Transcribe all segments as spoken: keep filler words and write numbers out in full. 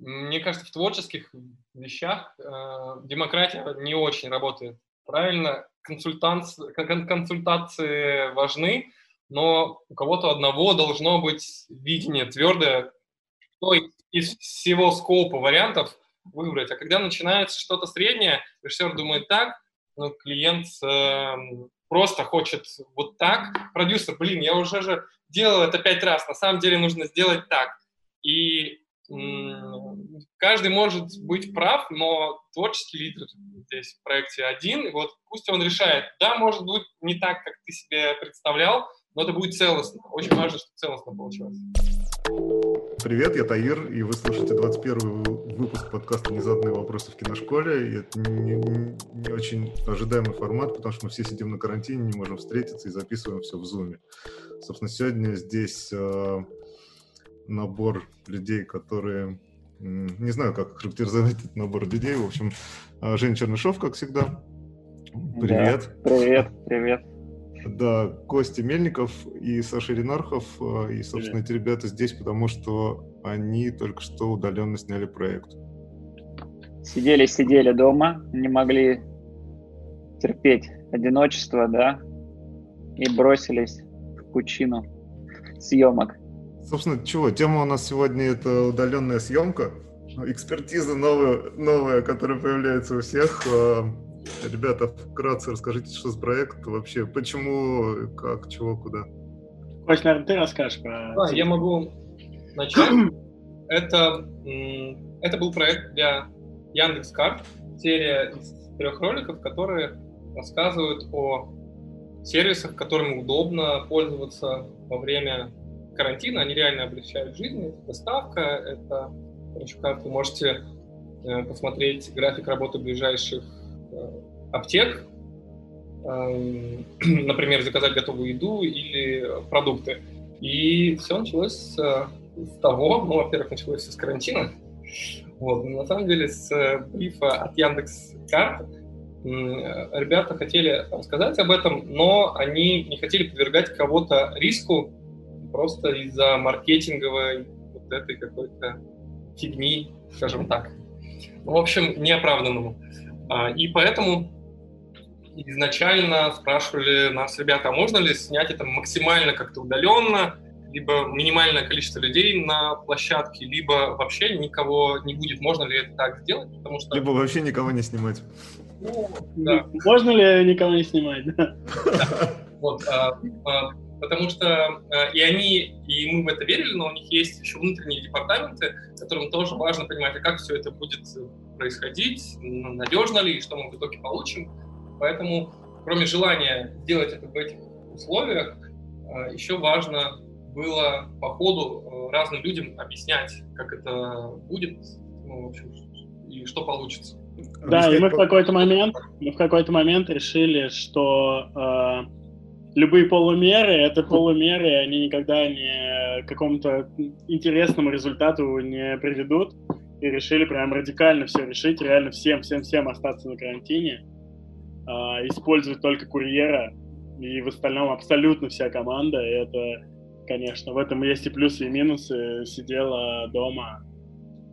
Мне кажется, в творческих вещах э, демократия не очень работает. Правильно, консультации, консультации важны, но у кого-то одного должно быть видение твердое, что из всего скопа вариантов выбрать. А когда начинается что-то среднее, режиссер думает так, но клиент э, просто хочет вот так. Продюсер, блин, я уже же делал это пять раз, на самом деле нужно сделать так. И каждый может быть прав, но творческий лидер здесь в проекте один, и вот пусть он решает. Да, может быть, не так, как ты себе представлял, но это будет целостно. Очень важно, чтобы целостно получилось. Привет, я Таир, и вы слушаете двадцать первый выпуск подкаста «Незаданные вопросы в киношколе». И это не, не, не очень ожидаемый формат, потому что мы все сидим на карантине, не можем встретиться и записываем все в зуме. Собственно, сегодня здесь... набор людей, которые... Не знаю, как характеризовать этот набор людей. В общем, Женя Чернышов, как всегда. Привет. Да, привет, привет. Да, Костя Мельников и Саша Ренархов. И, собственно, привет. Эти ребята здесь, потому что они только что удаленно сняли проект. Сидели-сидели дома, не могли терпеть одиночество, да, и бросились в пучину съемок. Собственно, чего? Тема у нас сегодня — это удаленная съемка, экспертиза новая, новая, которая появляется у всех. Ребята, вкратце расскажите, что за проект вообще, почему, как, чего, куда. Кость, наверное, ты расскажешь про... Да, я могу начать. Это, это был проект для Яндекс.Карт, серия из трех роликов, которые рассказывают о сервисах, которым удобно пользоваться во время карантина, они реально облегчают жизнь. Это доставка, это карты. Вы можете э, посмотреть график работы ближайших э, аптек, э, например, заказать готовую еду или продукты. И все началось э, с того, ну, во-первых, началось все с карантина, вот, но на самом деле с э, брифа от Яндекс.Карт. Э, ребята хотели рассказать об этом, но они не хотели подвергать кого-то риску, просто из-за маркетинговой вот этой какой-то фигни, скажем так. Ну, в общем, неоправданному. И поэтому изначально спрашивали нас, ребята, а можно ли снять это максимально как-то удаленно, либо минимальное количество людей на площадке, либо вообще никого не будет. Можно ли это так сделать? Потому что... Либо вообще никого не снимать. Ну, да. Можно ли никого не снимать? Вот. Потому что э, и они, и мы в это верили, но у них есть еще внутренние департаменты, которым тоже важно понимать, а как все это будет происходить, надежно ли, и что мы в итоге получим. Поэтому, кроме желания делать это в этих условиях, э, еще важно было по ходу э, разным людям объяснять, как это будет, ну, в общем, и что получится. Да, объяснять и мы по... в какой-то момент, мы в какой-то момент решили, что... Э... Любые полумеры — это полумеры, они никогда не к какому-то интересному результату не приведут. И решили прям радикально все решить, реально всем-всем-всем остаться на карантине, использовать только курьера, и в остальном абсолютно вся команда. И это, конечно, в этом есть и плюсы, и минусы. Сидела дома.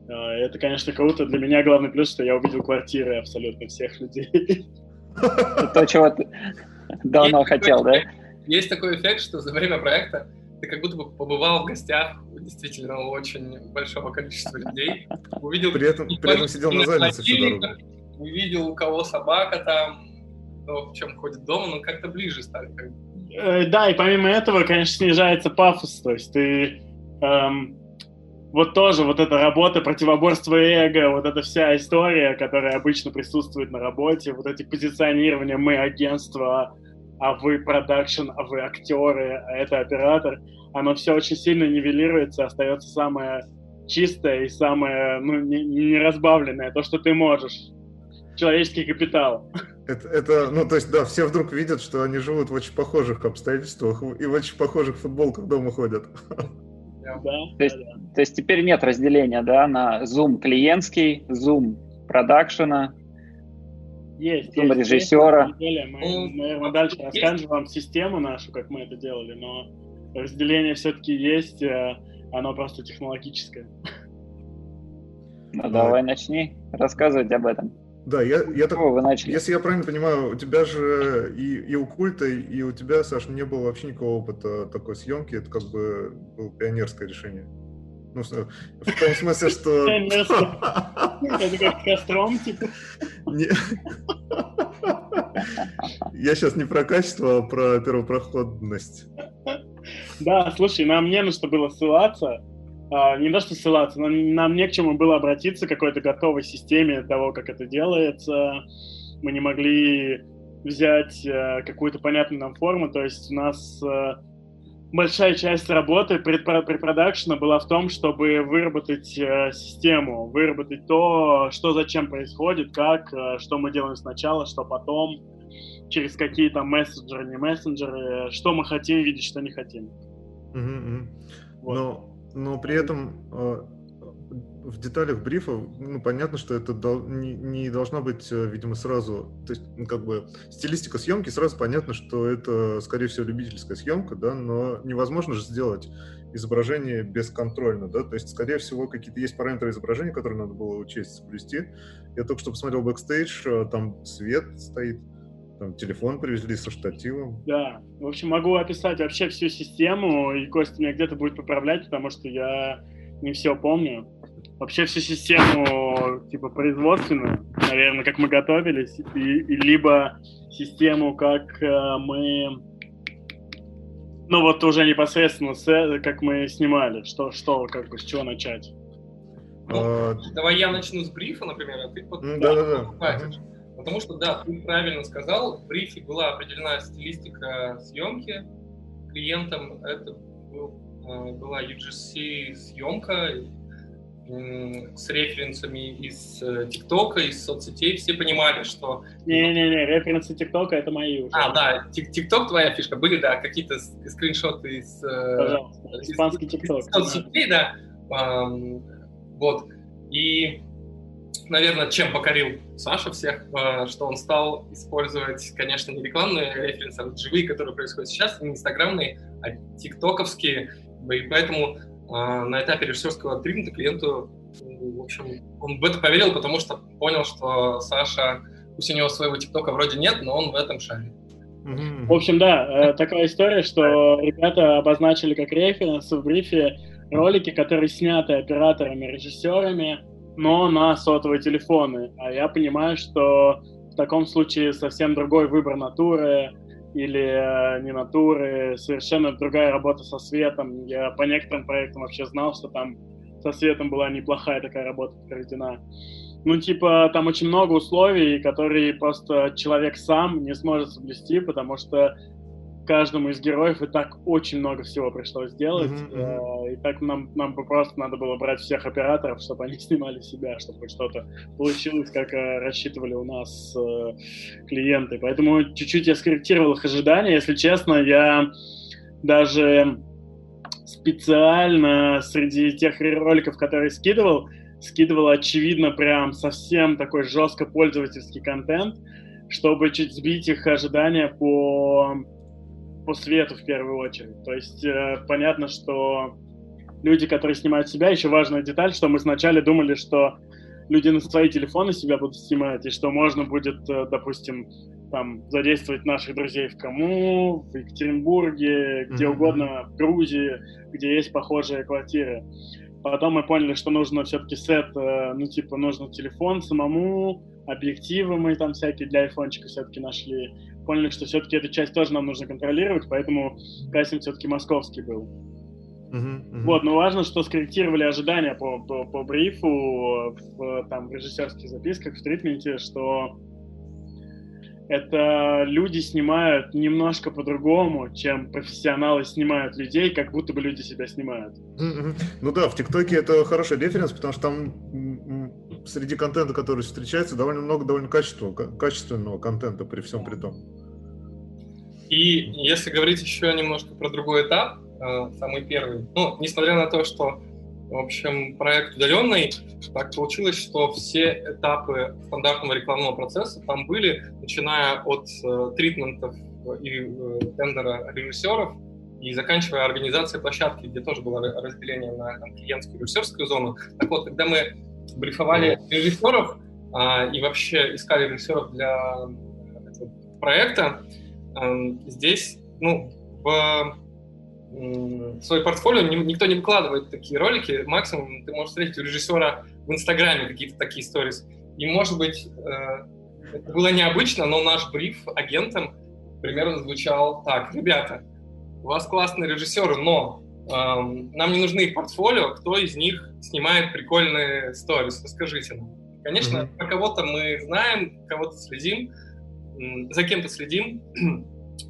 Это, конечно, круто. Для меня главный плюс, что я увидел квартиры абсолютно всех людей. То, чего ты... Давно есть хотел, такой, да? Есть такой эффект, что за время проекта ты как будто бы побывал в гостях действительно очень большого количества людей. Увидел, при этом, при этом сидел на заднице всю дорогу. Увидел, у кого собака там, кто в чем ходит дома, но как-то ближе стали. Э, да, и помимо этого, конечно, снижается пафос. То есть ты... Эм, вот тоже вот эта работа, противоборство эго, вот эта вся история, которая обычно присутствует на работе, вот эти позиционирования: мы агентство, а вы продакшн, а вы актеры, а это оператор, оно все очень сильно нивелируется, остается самое чистое и самое, ну, не, не разбавленное, то, что ты можешь. Человеческий капитал. Это, это, ну, то есть, да, все вдруг видят, что они живут в очень похожих обстоятельствах и в очень похожих футболках дома ходят. Да, то, есть, да, да. То есть теперь нет разделения, да, на Zoom клиентский, Zoom продакшена, есть, Zoom есть, режиссера. Есть, мы, мы, наверное, дальше есть. Расскажем вам систему нашу, как мы это делали, но разделение все-таки есть, оно просто технологическое. Ну, а, давай начни рассказывать об этом. Да, я, я так, вы начали? Если я правильно понимаю, у тебя же и, и у Культа, и у тебя, Саш, не было вообще никакого опыта такой съемки, это как бы было пионерское решение. Ну, в том смысле, что... Это как костром, типа. Я сейчас не про качество, а про первопроходность. Да, слушай, нам не на что было ссылаться. Не то, что ссылаться, но нам не к чему было обратиться к какой-то готовой системе того, как это делается. Мы не могли взять какую-то понятную нам форму. То есть у нас большая часть работы предпродакшена была в том, чтобы выработать систему, выработать то, что зачем происходит, как, что мы делаем сначала, что потом, через какие там мессенджеры, не мессенджеры, что мы хотим видеть, что не хотим. Mm-hmm. Вот. Но... Но при этом э, в деталях брифа, ну, понятно, что это дол- не, не должна быть, видимо, сразу, то есть, ну, как бы, стилистика съемки, сразу понятно, что это, скорее всего, любительская съемка, да, но невозможно же сделать изображение бесконтрольно, да, то есть, скорее всего, какие-то есть параметры изображения, которые надо было учесть, соблюсти. Я только что посмотрел бэкстейдж, там свет стоит, там телефон привезли со штативом. Да, в общем, могу описать вообще всю систему, и Костя меня где-то будет поправлять, потому что я не все помню. Вообще всю систему, типа, производственную, наверное, как мы готовились, и, и либо систему, как э, мы... Ну вот уже непосредственно, с, как мы снимали, что, что, как бы, с чего начать. А... Давай я начну с брифа, например, а ты потом платишь. Потому что, да, ты правильно сказал, в брифе была определена стилистика съемки. Клиентам это был, была ю джи си-съемка с референсами из ТикТока, из соцсетей. Все понимали, что... Не-не-не, референсы ТикТока — это мои уже. А, да, ТикТок твоя фишка. Были, да, какие-то скриншоты из... Пожалуйста, из, испанский ТикТок. Из соцсетей, да. да. Вот. И... Наверное, чем покорил Саша всех, что он стал использовать, конечно, не рекламные референсы, а живые, которые происходят сейчас, не инстаграмные, а тиктоковские. И поэтому на этапе режиссерского трипта клиенту, в общем, он в это поверил, потому что понял, что Саша, пусть у него своего тиктока вроде нет, но он в этом шарит. В общем, да, такая история, что ребята обозначили как референс в брифе ролики, которые сняты операторами, режиссерами, но на сотовые телефоны. А я понимаю, что в таком случае совсем другой выбор натуры или не натуры, совершенно другая работа со светом. Я по некоторым проектам вообще знал, что там со светом была неплохая такая работа проведена. Ну, типа, там очень много условий, которые просто человек сам не сможет соблюсти, потому что каждому из героев и так очень много всего пришлось делать, mm-hmm. э, и так нам, нам просто надо было брать всех операторов, чтобы они снимали себя, чтобы хоть что-то получилось, как э, рассчитывали у нас э, клиенты. Поэтому чуть-чуть я скорректировал их ожидания. Если честно, я даже специально среди тех роликов, которые скидывал, скидывал, очевидно, прям совсем такой жестко пользовательский контент, чтобы чуть сбить их ожидания по... по свету в первую очередь. То есть э, понятно, что люди, которые снимают себя, еще важная деталь, что мы сначала думали, что люди на свои телефоны себя будут снимать, и что можно будет, э, допустим, там, задействовать наших друзей в Каму, в Екатеринбурге, где mm-hmm. угодно, в Грузии, где есть похожие квартиры. Потом мы поняли, что нужно все-таки сет, э, ну типа нужно телефон самому, объективы мы там всякие для айфончика все-таки нашли. Поняли, что все-таки эту часть тоже нам нужно контролировать, поэтому кастинг все-таки московский был. Uh-huh, uh-huh. Вот, но важно, что скорректировали ожидания по, по, по брифу, в, там, в режиссерских записках, в тритменте, что это люди снимают немножко по-другому, чем профессионалы снимают людей, как будто бы люди себя снимают. Uh-huh. Ну да, в ТикТоке это хороший референс, потому что там... среди контента, который встречается, довольно много довольно качественного, качественного контента при всем при том. И если говорить еще немножко про другой этап, самый первый, ну, несмотря на то, что, в общем, проект удаленный, так получилось, что все этапы стандартного рекламного процесса там были, начиная от тритментов и тендера режиссеров и заканчивая организацией площадки, где тоже было разделение на клиентскую и режиссерскую зону. Так вот, когда мы брифовали режиссеров а, и вообще искали режиссеров для этого проекта. А, здесь, ну, в, в свое портфолио никто не выкладывает такие ролики. Максимум ты можешь встретить у режиссера в Инстаграме какие-то такие сторис. И, может быть, это было необычно, но наш бриф агентам примерно звучал так: ребята, у вас классные режиссеры, но э, нам не нужны их портфолио, кто из них снимает прикольные сторис, расскажите нам. Конечно, mm-hmm. про кого-то мы знаем, кого-то следим, за кем-то следим,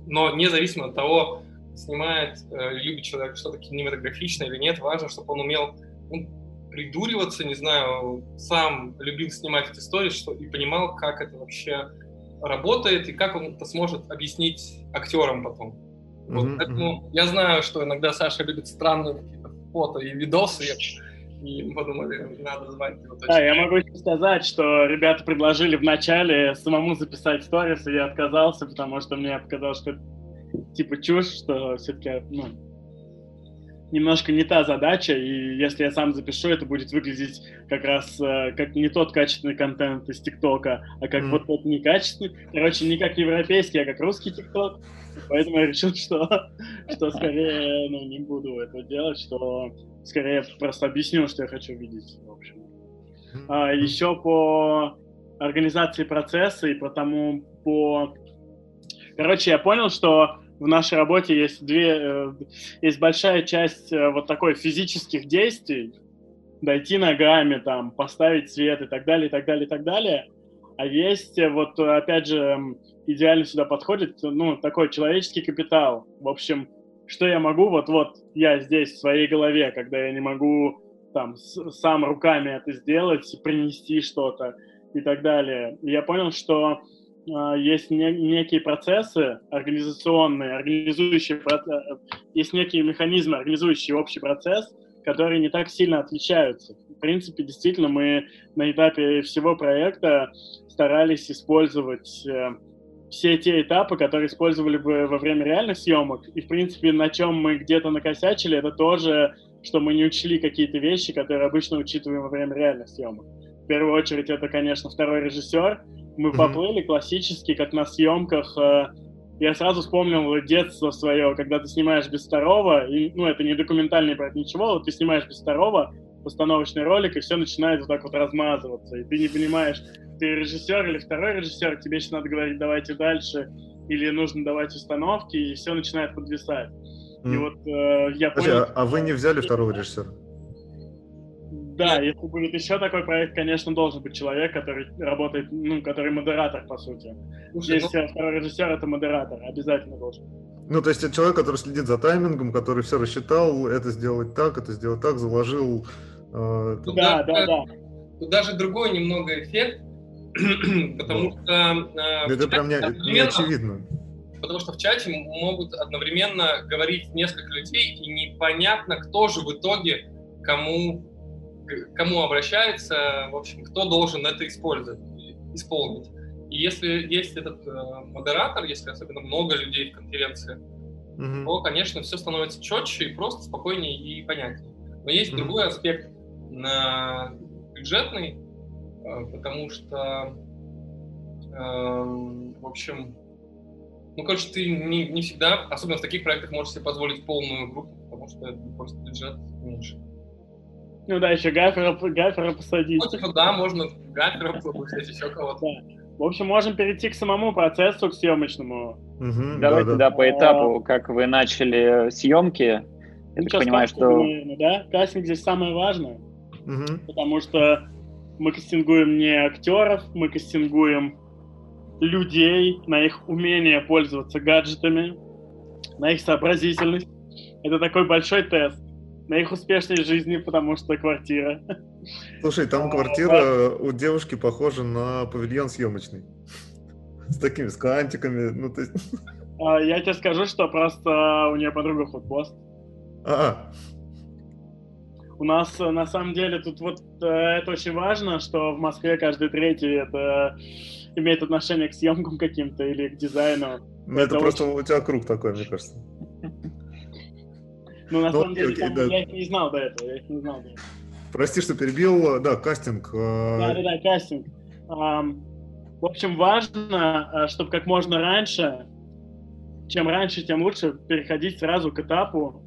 но независимо от того, снимает э, любит человек что-то кинематографичное или нет, важно, чтобы он умел ну, придуриваться, не знаю, сам любил снимать эти сторис что, и понимал, как это вообще работает и как он это сможет объяснить актерам потом. Mm-hmm. Вот, поэтому я знаю, что иногда Саша любит странные какие-то фото и видосы, и подумали, надо звать его точно. Да, я могу сказать, что ребята предложили вначале самому записать сторис, и я отказался, потому что мне показалось, что это типа чушь, что все-таки, ну, немножко не та задача, и если я сам запишу, это будет выглядеть как раз э, как не тот качественный контент из ТикТока, а как mm. вот тот некачественный. Короче, не как европейский, а как русский ТикТок. Поэтому я решил, что, что скорее ну, не буду этого делать, что скорее просто объясню, что я хочу видеть, в общем. А, еще по организации процесса и по тому, по... Короче, я понял, что в нашей работе есть две, есть большая часть вот такой физических действий, дойти ногами, там, поставить свет и так далее, и так далее, и так далее. А есть, вот опять же, идеально сюда подходит, ну, такой человеческий капитал. В общем, что я могу, вот-вот я здесь в своей голове, когда я не могу там сам руками это сделать, принести что-то и так далее. И я понял, что есть некие процессы организационные, организующие процесс, есть некие механизмы, организующие общий процесс, которые не так сильно отличаются. В принципе, действительно, мы на этапе всего проекта старались использовать все те этапы, которые использовали бы во время реальных съемок. И, в принципе, на чем мы где-то накосячили, это тоже, что мы не учли какие-то вещи, которые обычно учитываем во время реальных съемок. В первую очередь, это, конечно, второй режиссер. Мы mm-hmm. поплыли классически, как на съемках. Я сразу вспомнил детство свое, когда ты снимаешь без второго, и, ну, это не документальный брат, ничего, вот ты снимаешь без второго постановочный ролик, и все начинает вот так вот размазываться, и ты не понимаешь, ты режиссер или второй режиссер, тебе еще надо говорить, давайте дальше, или нужно давать установки, и все начинает подвисать. Mm-hmm. И вот э, я Подожди, понял... А вы не взяли второго режиссера? Да, если будет еще такой проект, конечно, должен быть человек, который работает, ну, который модератор, по сути. Слушай, если ну... второй режиссер, это модератор, обязательно должен. Ну, то есть это человек, который следит за таймингом, который все рассчитал, это сделать так, это сделать так, заложил... Э, тут... Да, да, да. Тут даже другой немного эффект, потому что... Э, это прям не очевидно. Потому что в чате могут одновременно говорить несколько людей, и непонятно, кто же в итоге кому... к кому обращается, в общем, кто должен это использовать, исполнить. И если есть этот э, модератор, если особенно много людей в конференции, mm-hmm. то, конечно, все становится четче и просто спокойнее и понятнее. Но есть mm-hmm. другой аспект на бюджетный, э, потому что, э, в общем, ну, короче, ты не, не всегда, особенно в таких проектах, можешь себе позволить полную группу, потому что просто бюджет меньше. Ну да, еще гафера, гафера посадить. Ну, да, можно гафера посадить, еще кого-то. Да. В общем, можем перейти к самому процессу, к съемочному. Угу, Давайте, да, да. да, по этапу, как вы начали съемки. Я ну, так понимаю, что... Наверное, да? Кастинг здесь самое важное, угу. потому что мы кастингуем не актеров, мы кастингуем людей, на их умение пользоваться гаджетами, на их сообразительность. Это такой большой тест. На их успешной жизни, потому что квартира. Слушай, там квартира у девушки похожа на павильон съемочный. С такими, с кантиками. Ну, то есть... Я тебе скажу, что просто у нее подруга худпост. А-а. У нас, на самом деле, тут вот это очень важно, что в Москве каждый третий это имеет отношение к съемкам каким-то или к дизайну. Ну, это, это просто очень... у тебя круг такой, мне кажется. Ну, на ну, самом деле, окей, там, да. я их не знал до этого, я их не знал до этого. Прости, что перебил. Да, кастинг. Да, да, да, кастинг. В общем, важно, чтобы как можно раньше, чем раньше, тем лучше, переходить сразу к этапу,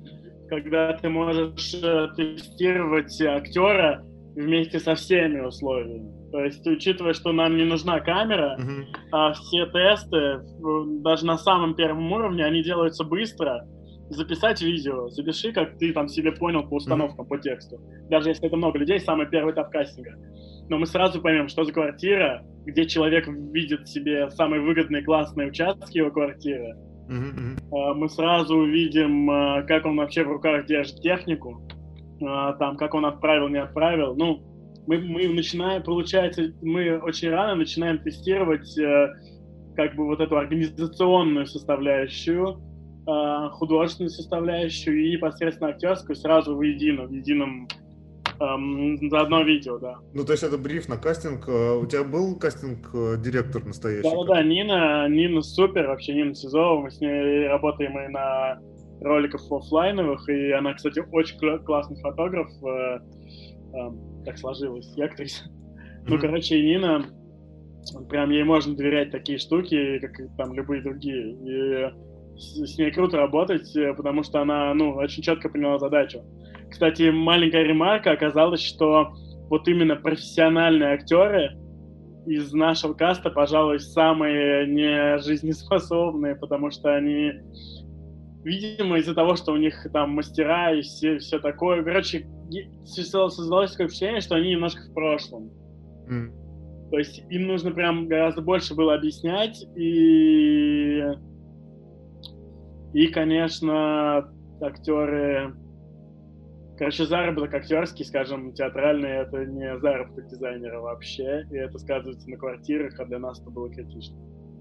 когда ты можешь тестировать актера вместе со всеми условиями. То есть, учитывая, что нам не нужна камера, mm-hmm. а все тесты, даже на самом первом уровне, они делаются быстро. Записать видео, запиши, как ты там себе понял по установкам, mm-hmm. по тексту. Даже если это много людей, самый первый этап кастинга. Но мы сразу поймем, что за квартира, где человек видит себе самые выгодные, классные участки его квартиры. Mm-hmm. Мы сразу увидим, как он вообще в руках держит технику, там, как он отправил, не отправил. Ну, мы, мы начинаем, получается, мы очень рано начинаем тестировать как бы вот эту организационную составляющую, художественную составляющую и непосредственно актерскую сразу воедино, в едином эм, за одно видео, да. Ну, то есть это бриф на кастинг. У тебя был кастинг-директор настоящий? Да-да-да, Нина, Нина супер, вообще Нина Сизова, мы с ней работаем и на роликах офлайновых, и она, кстати, очень классный фотограф, э, э, так сложилось, и актриса. Mm-hmm. Ну, короче, и Нина, прям ей можно доверять такие штуки, как и там любые другие, и с ней круто работать, потому что она, ну, очень четко поняла задачу. Кстати, маленькая ремарка, оказалось, что вот именно профессиональные актеры из нашего каста, пожалуй, самые не жизнеспособные, потому что они, видимо, из-за того, что у них там мастера и все, все такое, короче, создалось такое впечатление, что они немножко в прошлом. Mm. То есть им нужно прям гораздо больше было объяснять и... И, конечно, актеры... Короче, заработок актерский, скажем, театральный, это не заработок дизайнера вообще, и это сказывается на квартирах, а для нас это было критично.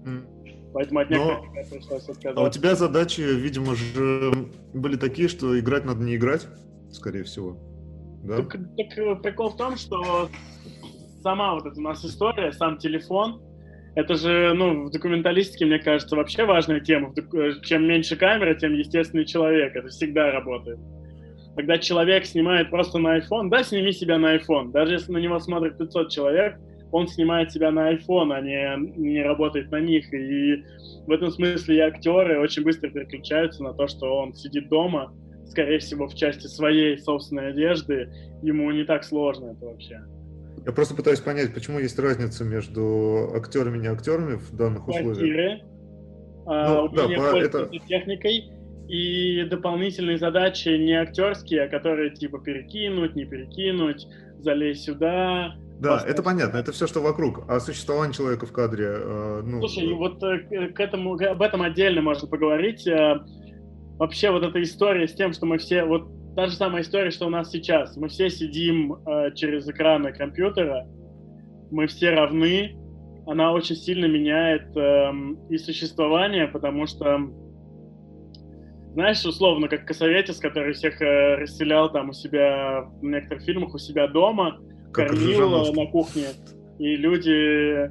Mm. Поэтому от некоторых Но... пришлось отказаться. А у тебя задачи, видимо, же были такие, что играть надо не играть, скорее всего, да? Так, так прикол в том, что сама вот эта у нас история, сам телефон... Это же, ну, в документалистике, мне кажется, вообще важная тема. Чем меньше камера, тем естественный человек. Это всегда работает. Когда человек снимает просто на iPhone, да, сними себя на iPhone. Даже если на него смотрит пятьсот человек, он снимает себя на iPhone, а не, не работает на них. И в этом смысле и актеры очень быстро переключаются на то, что он сидит дома, скорее всего, в части своей собственной одежды. Ему не так сложно это вообще. Я просто пытаюсь понять, почему есть разница между актерами и не актерами в данных условиях. Квартиры, ну, умение да, пользоваться это... техникой и дополнительные задачи не актерские, а которые типа перекинуть, не перекинуть, залезь сюда. Да, поставь. Это понятно, это все, что вокруг. А существование человека в кадре... Ну... Слушай, вот к этому, об этом отдельно можно поговорить. Вообще вот эта история с тем, что мы все... вот та же самая история, что у нас сейчас. Мы все сидим э, через экраны компьютера, мы все равны. Она очень сильно меняет э, и существование, потому что, знаешь, условно, как Косоветис, который всех э, расселял там у себя, в некоторых фильмах у себя дома, как кормил э, на кухне, и люди...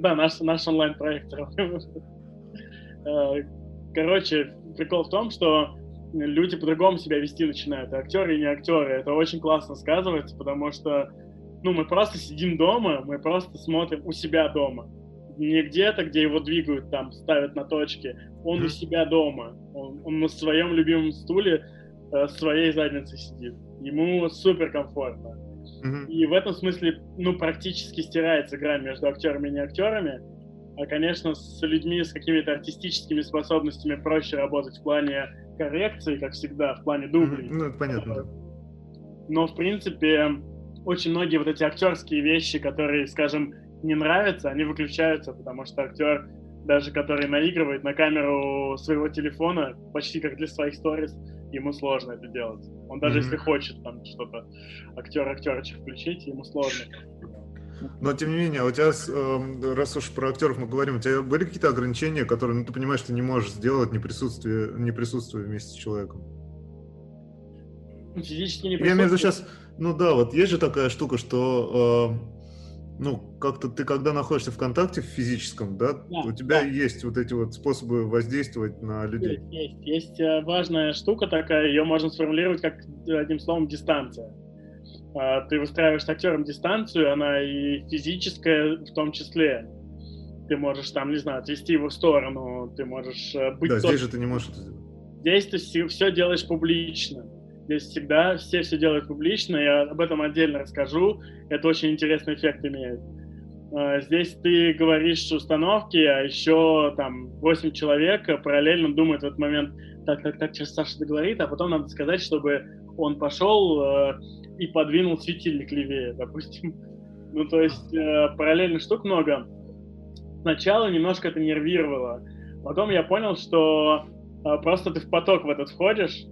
Да, наш, наш онлайн-проектор. Короче, прикол в том, что люди по-другому себя вести начинают, актеры и не актеры. Это очень классно сказывается, потому что, ну, мы просто сидим дома, мы просто смотрим у себя дома. Не где-то, где его двигают, там, ставят на точки. Он у себя дома. Он, он на своем любимом стуле э, своей задницей сидит. Ему суперкомфортно. Mm-hmm. И в этом смысле, ну, практически стирается грань между актерами и не актерами. А, конечно, с людьми с какими-то артистическими способностями проще работать в плане коррекции, как всегда, в плане дублей. Ну, это понятно, да. Но, в принципе, очень многие вот эти актерские вещи, которые, скажем, не нравятся, они выключаются, потому что актер, даже который наигрывает на камеру своего телефона, почти как для своих сторис, ему сложно это делать. Он даже mm-hmm. если хочет там что-то актер-актерочек включить, ему сложно. Но, тем не менее, у тебя, раз уж про актеров мы говорим, у тебя были какие-то ограничения, которые, ну, ты понимаешь, что не можешь сделать, не присутствие, не присутствуя вместе с человеком? Физически не присутствует. Я имею в виду сейчас, ну да, вот есть же такая штука, что, э, ну, как-то ты, когда находишься в контакте в физическом, да, да у тебя да. есть вот эти вот способы воздействовать на людей. Есть, есть, есть важная штука такая, ее можно сформулировать как, одним словом, дистанция. ты выстраиваешь с актером дистанцию, она и физическая в том числе. Ты можешь там, не знаю, отвести его в сторону, ты можешь быть... Да, тот... здесь же ты не можешь это сделать. Здесь ты все, все делаешь публично. Здесь всегда все все делают публично, я об этом отдельно расскажу. Это очень интересный эффект имеет. Здесь ты говоришь установки, а еще там восемь человек параллельно думают в этот момент, так, так, так, сейчас Саша договорит, а потом надо сказать, чтобы он пошел и подвинул светильник левее, допустим. Ну, то есть параллельно штук много. Сначала немножко это нервировало. Потом я понял, что просто ты в поток в этот входишь,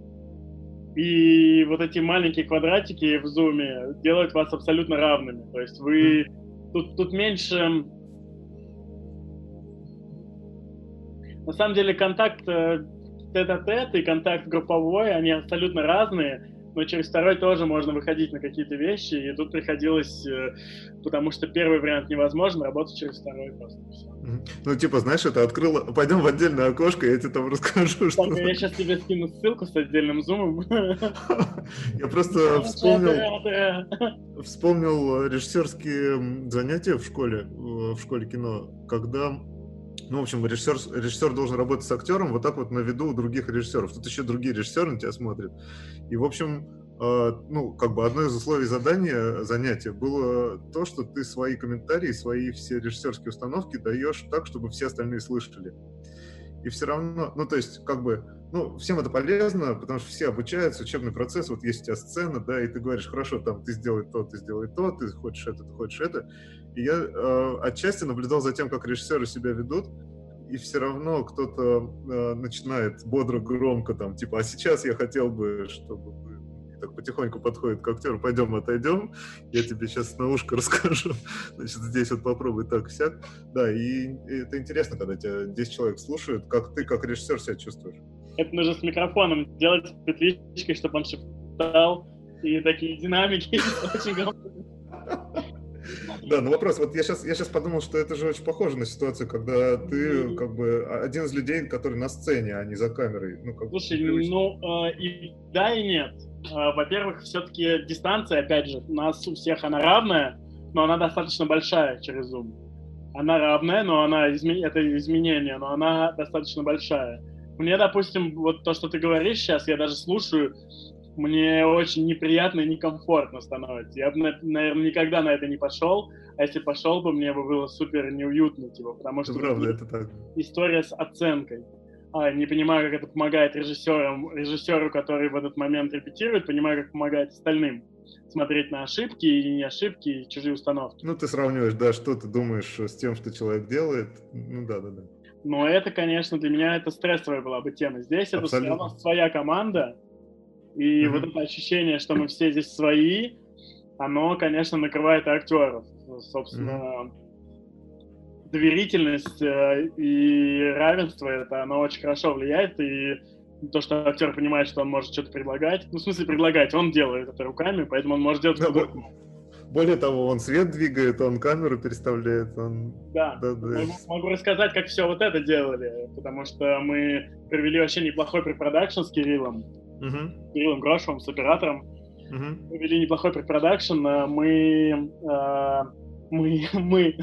и вот эти маленькие квадратики в зуме делают вас абсолютно равными. То есть вы... Тут, тут меньше... На самом деле контакт тет-а-тет и контакт групповой, они абсолютно разные, но через второй тоже можно выходить на какие-то вещи, и тут приходилось... Потому что первый вариант невозможен, работать через второй просто. Ну, типа, знаешь, это открыло... Пойдем в отдельное окошко, я тебе там расскажу, так, что... Я сейчас тебе скину ссылку с отдельным зумом. Я просто вспомнил... Вспомнил режиссерские занятия в школе, в школе кино, когда... Ну, в общем, режиссер, режиссер должен работать с актером вот так вот на виду у других режиссеров. Тут еще другие режиссеры на тебя смотрят. И, в общем... Ну, как бы одно из условий задания, занятия было то, что ты свои комментарии, свои все режиссерские установки даешь так, чтобы все остальные слышали. И все равно, ну, то есть, как бы, ну, всем это полезно, потому что все обучаются, учебный процесс, вот есть у тебя сцена, да, и ты говоришь, хорошо, там, ты сделай то, ты сделай то, ты хочешь это, ты хочешь это. И я э, отчасти наблюдал за тем, как режиссеры себя ведут, и все равно кто-то э, начинает бодро, громко, там, типа, а сейчас я хотел бы, чтобы... Так потихоньку подходит к актеру, пойдем, отойдем, я тебе сейчас на ушко расскажу, значит, здесь вот попробуй так-сяк. Да, и, и это интересно, когда тебя десять человек слушают, как ты, как режиссер, себя чувствуешь. Это нужно с микрофоном делать петличкой, чтобы он шептал, и такие динамики очень громко. Да, ну вопрос, вот я сейчас, я сейчас подумал, что это же очень похоже на ситуацию, когда ты как бы один из людей, который на сцене, а не за камерой. Ну, как Слушай, ну э, и да, и нет. Э, во-первых, все-таки дистанция, опять же, у нас у всех она равная, но она достаточно большая через Zoom. Она равная, но она, изме... это изменение, но она достаточно большая. Мне, допустим, вот то, что ты говоришь сейчас, я даже слушаю, мне очень неприятно и некомфортно становится. Я бы, наверное, никогда на это не пошел, а если пошел бы, мне бы было супер неуютно, типа, потому что... Правда, это так. История с оценкой. А, не понимаю, как это помогает режиссерам, режиссеру, который в этот момент репетирует, понимаю, как помогает остальным смотреть на ошибки и не ошибки, и чужие установки. Ну, ты сравниваешь, да, что ты думаешь с тем, что человек делает. Ну, да-да-да. Но это, конечно, для меня это стрессовая была бы тема. Здесь абсолютно. Это все равно своя команда, и mm-hmm. вот это ощущение, что мы все здесь свои, оно, конечно, накрывает актеров. Собственно, mm-hmm. доверительность и равенство, это оно очень хорошо влияет. И то, что актер понимает, что он может что-то предлагать, ну, в смысле предлагать, он делает это руками, поэтому он может делать да, что-то. Более того, он свет двигает, он камеру переставляет, он... Да, да, да. Могу, могу рассказать, как все вот это делали, потому что мы провели вообще неплохой препродакшн с Кириллом. Uh-huh. Кириллом Грошевым, с оператором. Uh-huh. Мы вели неплохой предпродакшн. Мы, э, мы, мы,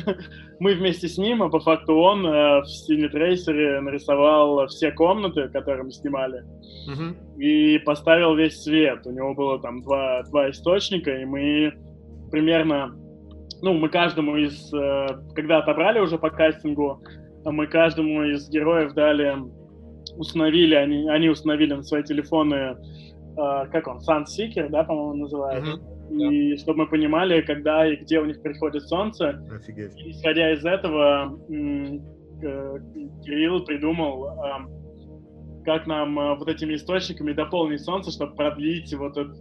мы вместе с ним, а по факту он э, в Синитрейсере нарисовал все комнаты, которые мы снимали, uh-huh. и поставил весь свет. У него было там два, два источника, и мы примерно... Ну, мы каждому из... Э, когда отобрали уже по кастингу, мы каждому из героев дали... Установили, они, они установили на свои телефоны, э, как он, Sunseeker, да, по-моему, называется. Mm-hmm. И yeah. чтобы мы понимали, когда и где у них приходит солнце. Офигеть. И, исходя из этого, м- э, Кирилл придумал, э, как нам э, вот этими источниками дополнить солнце, чтобы продлить вот это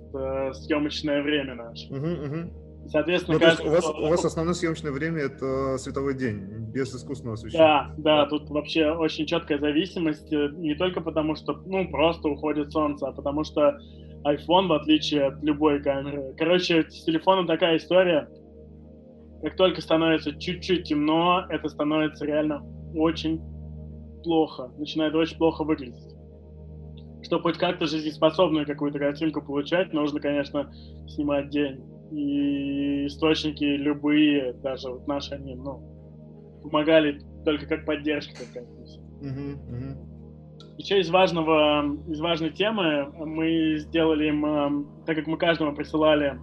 э, съемочное время наше. Mm-hmm, mm-hmm. Соответственно, ну, кажется, у, вас, что... у вас основное съемочное время — это световой день. Без искусственного освещения. Да, да, тут вообще очень четкая зависимость, не только потому, что, ну, просто уходит солнце, а потому что iPhone, в отличие от любой камеры... Короче, с телефоном такая история, как только становится чуть-чуть темно, это становится реально очень плохо, начинает очень плохо выглядеть. Чтобы хоть как-то жизнеспособную какую-то картинку получать, нужно, конечно, снимать день. И источники любые, даже вот наши, они, ну, помогали только как поддержка какая-то. Uh-huh, uh-huh. Еще из важного, из важной темы мы сделали, мы, так как мы каждому присылали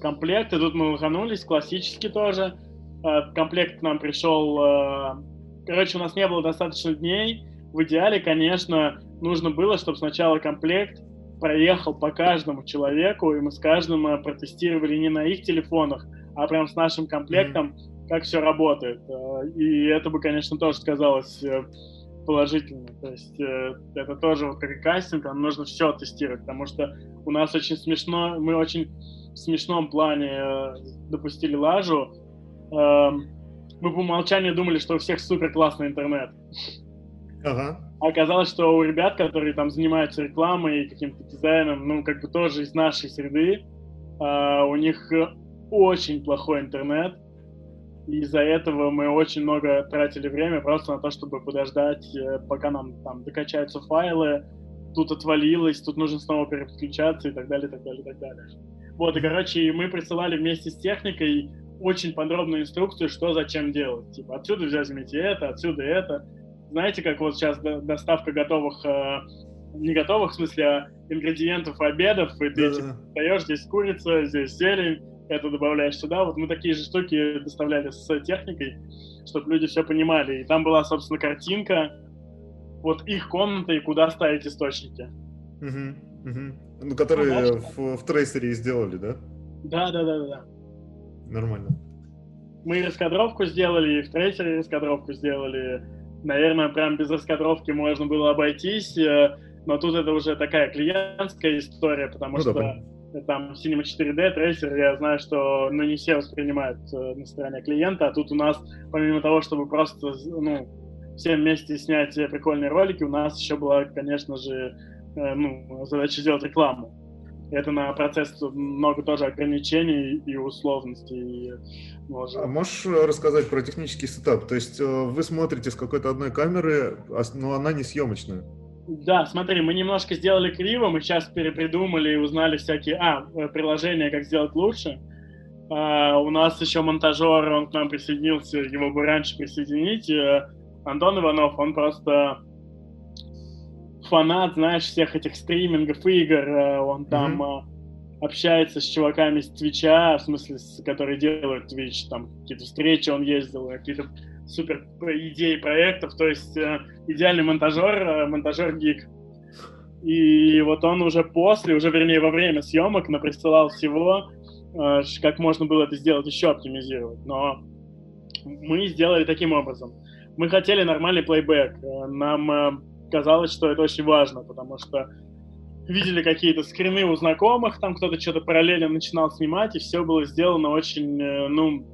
комплекты, тут мы лоханулись, классически тоже. Комплект нам пришел, короче, у нас не было достаточно дней. В идеале, конечно, нужно было, чтобы сначала комплект проехал по каждому человеку, и мы с каждым протестировали не на их телефонах, а прям с нашим комплектом, mm-hmm. как все работает. И это бы, конечно, тоже сказалось положительно. То есть это тоже вот как и кастинг, нам нужно все тестировать, потому что у нас очень смешно, мы очень в смешном плане допустили лажу. Мы по умолчанию думали, что у всех супер классный интернет. Ага. Оказалось, что у ребят, которые там занимаются рекламой и каким-то дизайном, ну, как бы тоже из нашей среды, а, у них очень плохой интернет, и из-за этого мы очень много тратили время просто на то, чтобы подождать, пока нам там докачаются файлы, тут отвалилось, тут нужно снова переподключаться и так далее, так далее, так далее. Вот, и, короче, мы присылали вместе с техникой очень подробную инструкцию, что зачем делать. Типа, отсюда возьмите это, отсюда это. Знаете, как вот сейчас доставка готовых, э, не готовых, в смысле, а ингредиентов обедов, и ты типа, встаешь, здесь курица, здесь зелень, это добавляешь сюда. Вот мы такие же штуки доставляли с техникой, чтобы люди все понимали. И там была, собственно, картинка, вот их комната и куда ставить источники. Угу, угу. Ну, которые ну, в, в трейсере сделали, да? Да, да, да, да, да. Нормально. Мы раскадровку сделали, и в трейсере раскадровку сделали. Наверное, прям без раскадровки можно было обойтись, но тут это уже такая клиентская история, потому ну, что да, там Cinema четыре дэ, трейсер, я знаю, что ну, не все воспринимают на стороне клиента, а тут у нас, помимо того, чтобы просто ну, все вместе снять прикольные ролики, у нас еще была, конечно же, ну, задача сделать рекламу. Это на процесс много тоже ограничений и условностей. А можешь рассказать про технический сетап? То есть вы смотрите с какой-то одной камеры, но она не съемочная. Да, смотри, мы немножко сделали криво, мы сейчас перепридумали и узнали всякие а, приложения, как сделать лучше. А, у нас еще монтажер, он к нам присоединился, его бы раньше присоединить. Антон Иванов, он просто... фанат, знаешь, всех этих стримингов, игр, он там mm-hmm. общается с чуваками с Твича, в смысле, с, которые делают Твич, там какие-то встречи он ездил, какие-то супер идеи проектов, то есть идеальный монтажер, монтажер-гик. И вот он уже после, уже вернее во время съемок наприсылал всего, как можно было это сделать, еще оптимизировать, но мы сделали таким образом. Мы хотели нормальный плейбэк, нам... казалось, что это очень важно, потому что видели какие-то скрины у знакомых, там кто-то что-то параллельно начинал снимать, и все было сделано очень, ну,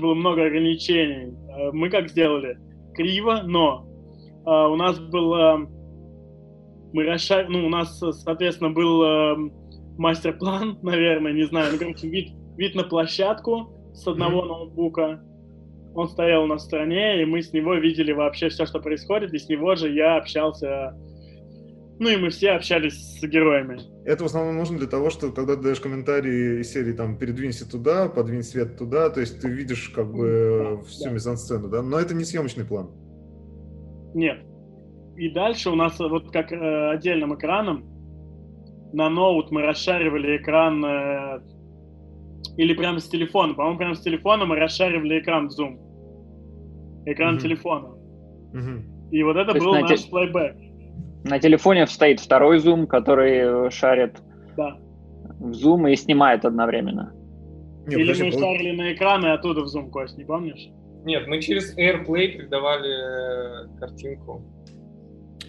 было много ограничений. Мы как сделали? Криво, но а, у нас было... Мы расшар... Ну, у нас, соответственно, был э, мастер-план, наверное, не знаю, ну, короче, вид, вид на площадку с одного mm-hmm. ноутбука. Он стоял на стороне, и мы с него видели вообще все, что происходит, и с него же я общался, ну и мы все общались с героями. Это в основном нужно для того, что когда ты даешь комментарии из серии там «передвинься туда», «подвинь свет туда», то есть ты видишь как бы да, всю да. мизансцену, да? Но это не съемочный план. Нет. И дальше у нас вот как э, отдельным экраном на ноут мы расшаривали экран... Э, Или прямо с телефона. По-моему, прямо с телефона мы расшаривали экран в Zoom. Экран uh-huh. телефона. Uh-huh. И вот это был наш те... плейбэк. На телефоне стоит второй Zoom, который шарит да. в Zoom и снимает одновременно. Не, Или мы было... шарили на экран и оттуда в Zoom, Кость, не помнишь? Нет, мы через AirPlay передавали картинку.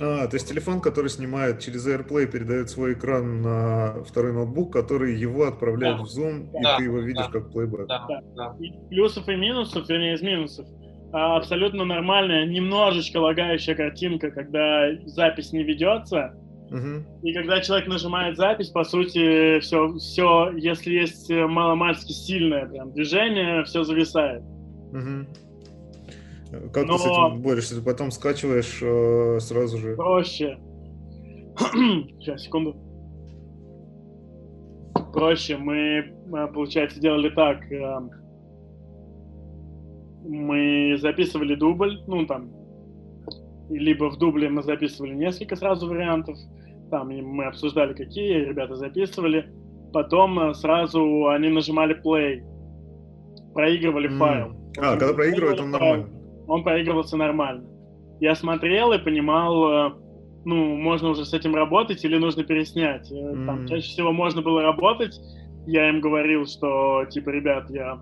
А, то есть телефон, который снимает через AirPlay, передает свой экран на второй ноутбук, который его отправляет да. в Zoom, да. и да. ты его видишь да. как плейбэк. Да. Да. И плюсов и минусов, вернее, из минусов. А, абсолютно нормальная, немножечко лагающая картинка, когда запись не ведется, угу. и когда человек нажимает запись, по сути, все, все если есть маломальски сильное прям движение, все зависает. Угу. Как Но... ты с этим борешься? Ты потом скачиваешь э, сразу же? Проще. Сейчас, секунду. проще. Мы, получается, делали так. Мы записывали дубль, ну, там, либо в дубле мы записывали несколько сразу вариантов, там мы обсуждали, какие, ребята записывали, потом сразу они нажимали play, проигрывали mm. файл. А, он когда проигрывает, он нормально. Файл, он проигрывался нормально. Я смотрел и понимал, ну, можно уже с этим работать или нужно переснять. Mm. Там, чаще всего можно было работать, я им говорил, что, типа, ребят, я...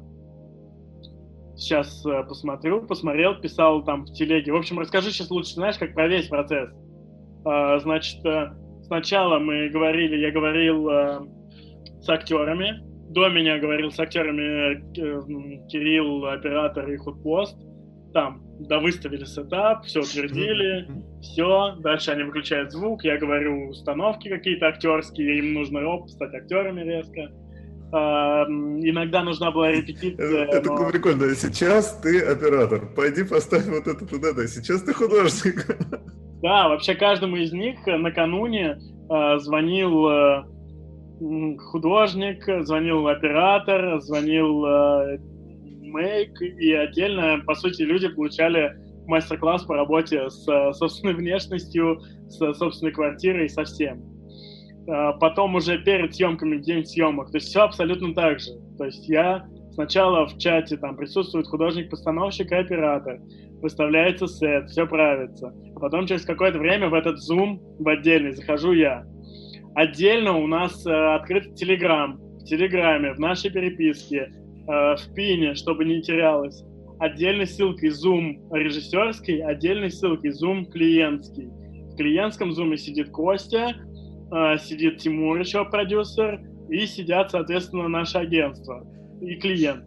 Сейчас э, посмотрю, посмотрел, писал там в телеге. В общем, расскажу сейчас лучше, знаешь, как про весь процесс. Э, значит, э, сначала мы говорили, я говорил э, с актерами. До меня говорил с актерами э, Кирилл, оператор и худпост. Там, да, выставили сетап, все утвердили, все. Дальше они выключают звук. Я говорю, установки какие-то актерские, им нужно оп, стать актерами резко. Uh, иногда нужна была репетиция. Это, но... это прикольно. Да? Сейчас ты оператор. Пойди поставь вот это туда, да. Сейчас ты художник. Да, вообще каждому из них накануне uh, звонил uh, художник, звонил оператор, звонил мейк, uh, и отдельно, по сути, люди получали мастер-класс по работе с uh, собственной внешностью, с uh, собственной квартирой, со всем. Потом уже перед съемками, в день съемок. То есть все абсолютно так же. То есть я сначала в чате, там присутствует художник-постановщик и оператор. Выставляется сет, все правится. Потом через какое-то время в этот Zoom, в отдельный, захожу я. Отдельно у нас э, открыт Telegram. В Телеграме, в нашей переписке, э, в пине, чтобы не терялось. Отдельной ссылкой Zoom режиссерский, отдельной ссылкой Zoom клиентский. В клиентском Zoom сидит Костя, сидит Тимур, еще продюсер, и сидят, соответственно, наше агентство и клиент.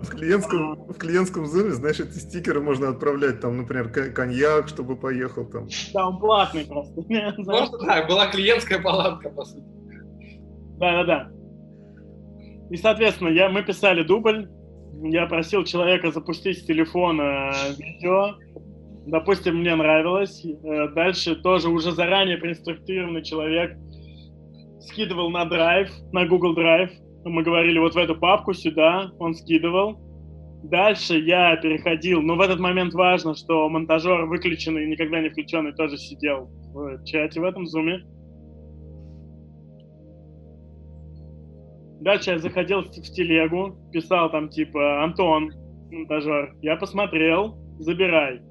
В клиентском, а, в клиентском зуме, значит, эти стикеры можно отправлять, там, например, коньяк, чтобы поехал там. Да, он платный просто. Просто, да, была клиентская палатка, по сути. Да-да-да. И, соответственно, я, мы писали дубль, я просил человека запустить с телефона видео. Допустим, мне нравилось. Дальше тоже уже заранее проинструктированный человек скидывал на драйв, на Google Drive. Мы говорили вот в эту папку сюда, он скидывал. Дальше я переходил, но в этот момент важно, что монтажер выключенный, никогда не включенный, тоже сидел в чате в этом зуме. Дальше я заходил в телегу, писал там типа «Антон, монтажер, я посмотрел, забирай».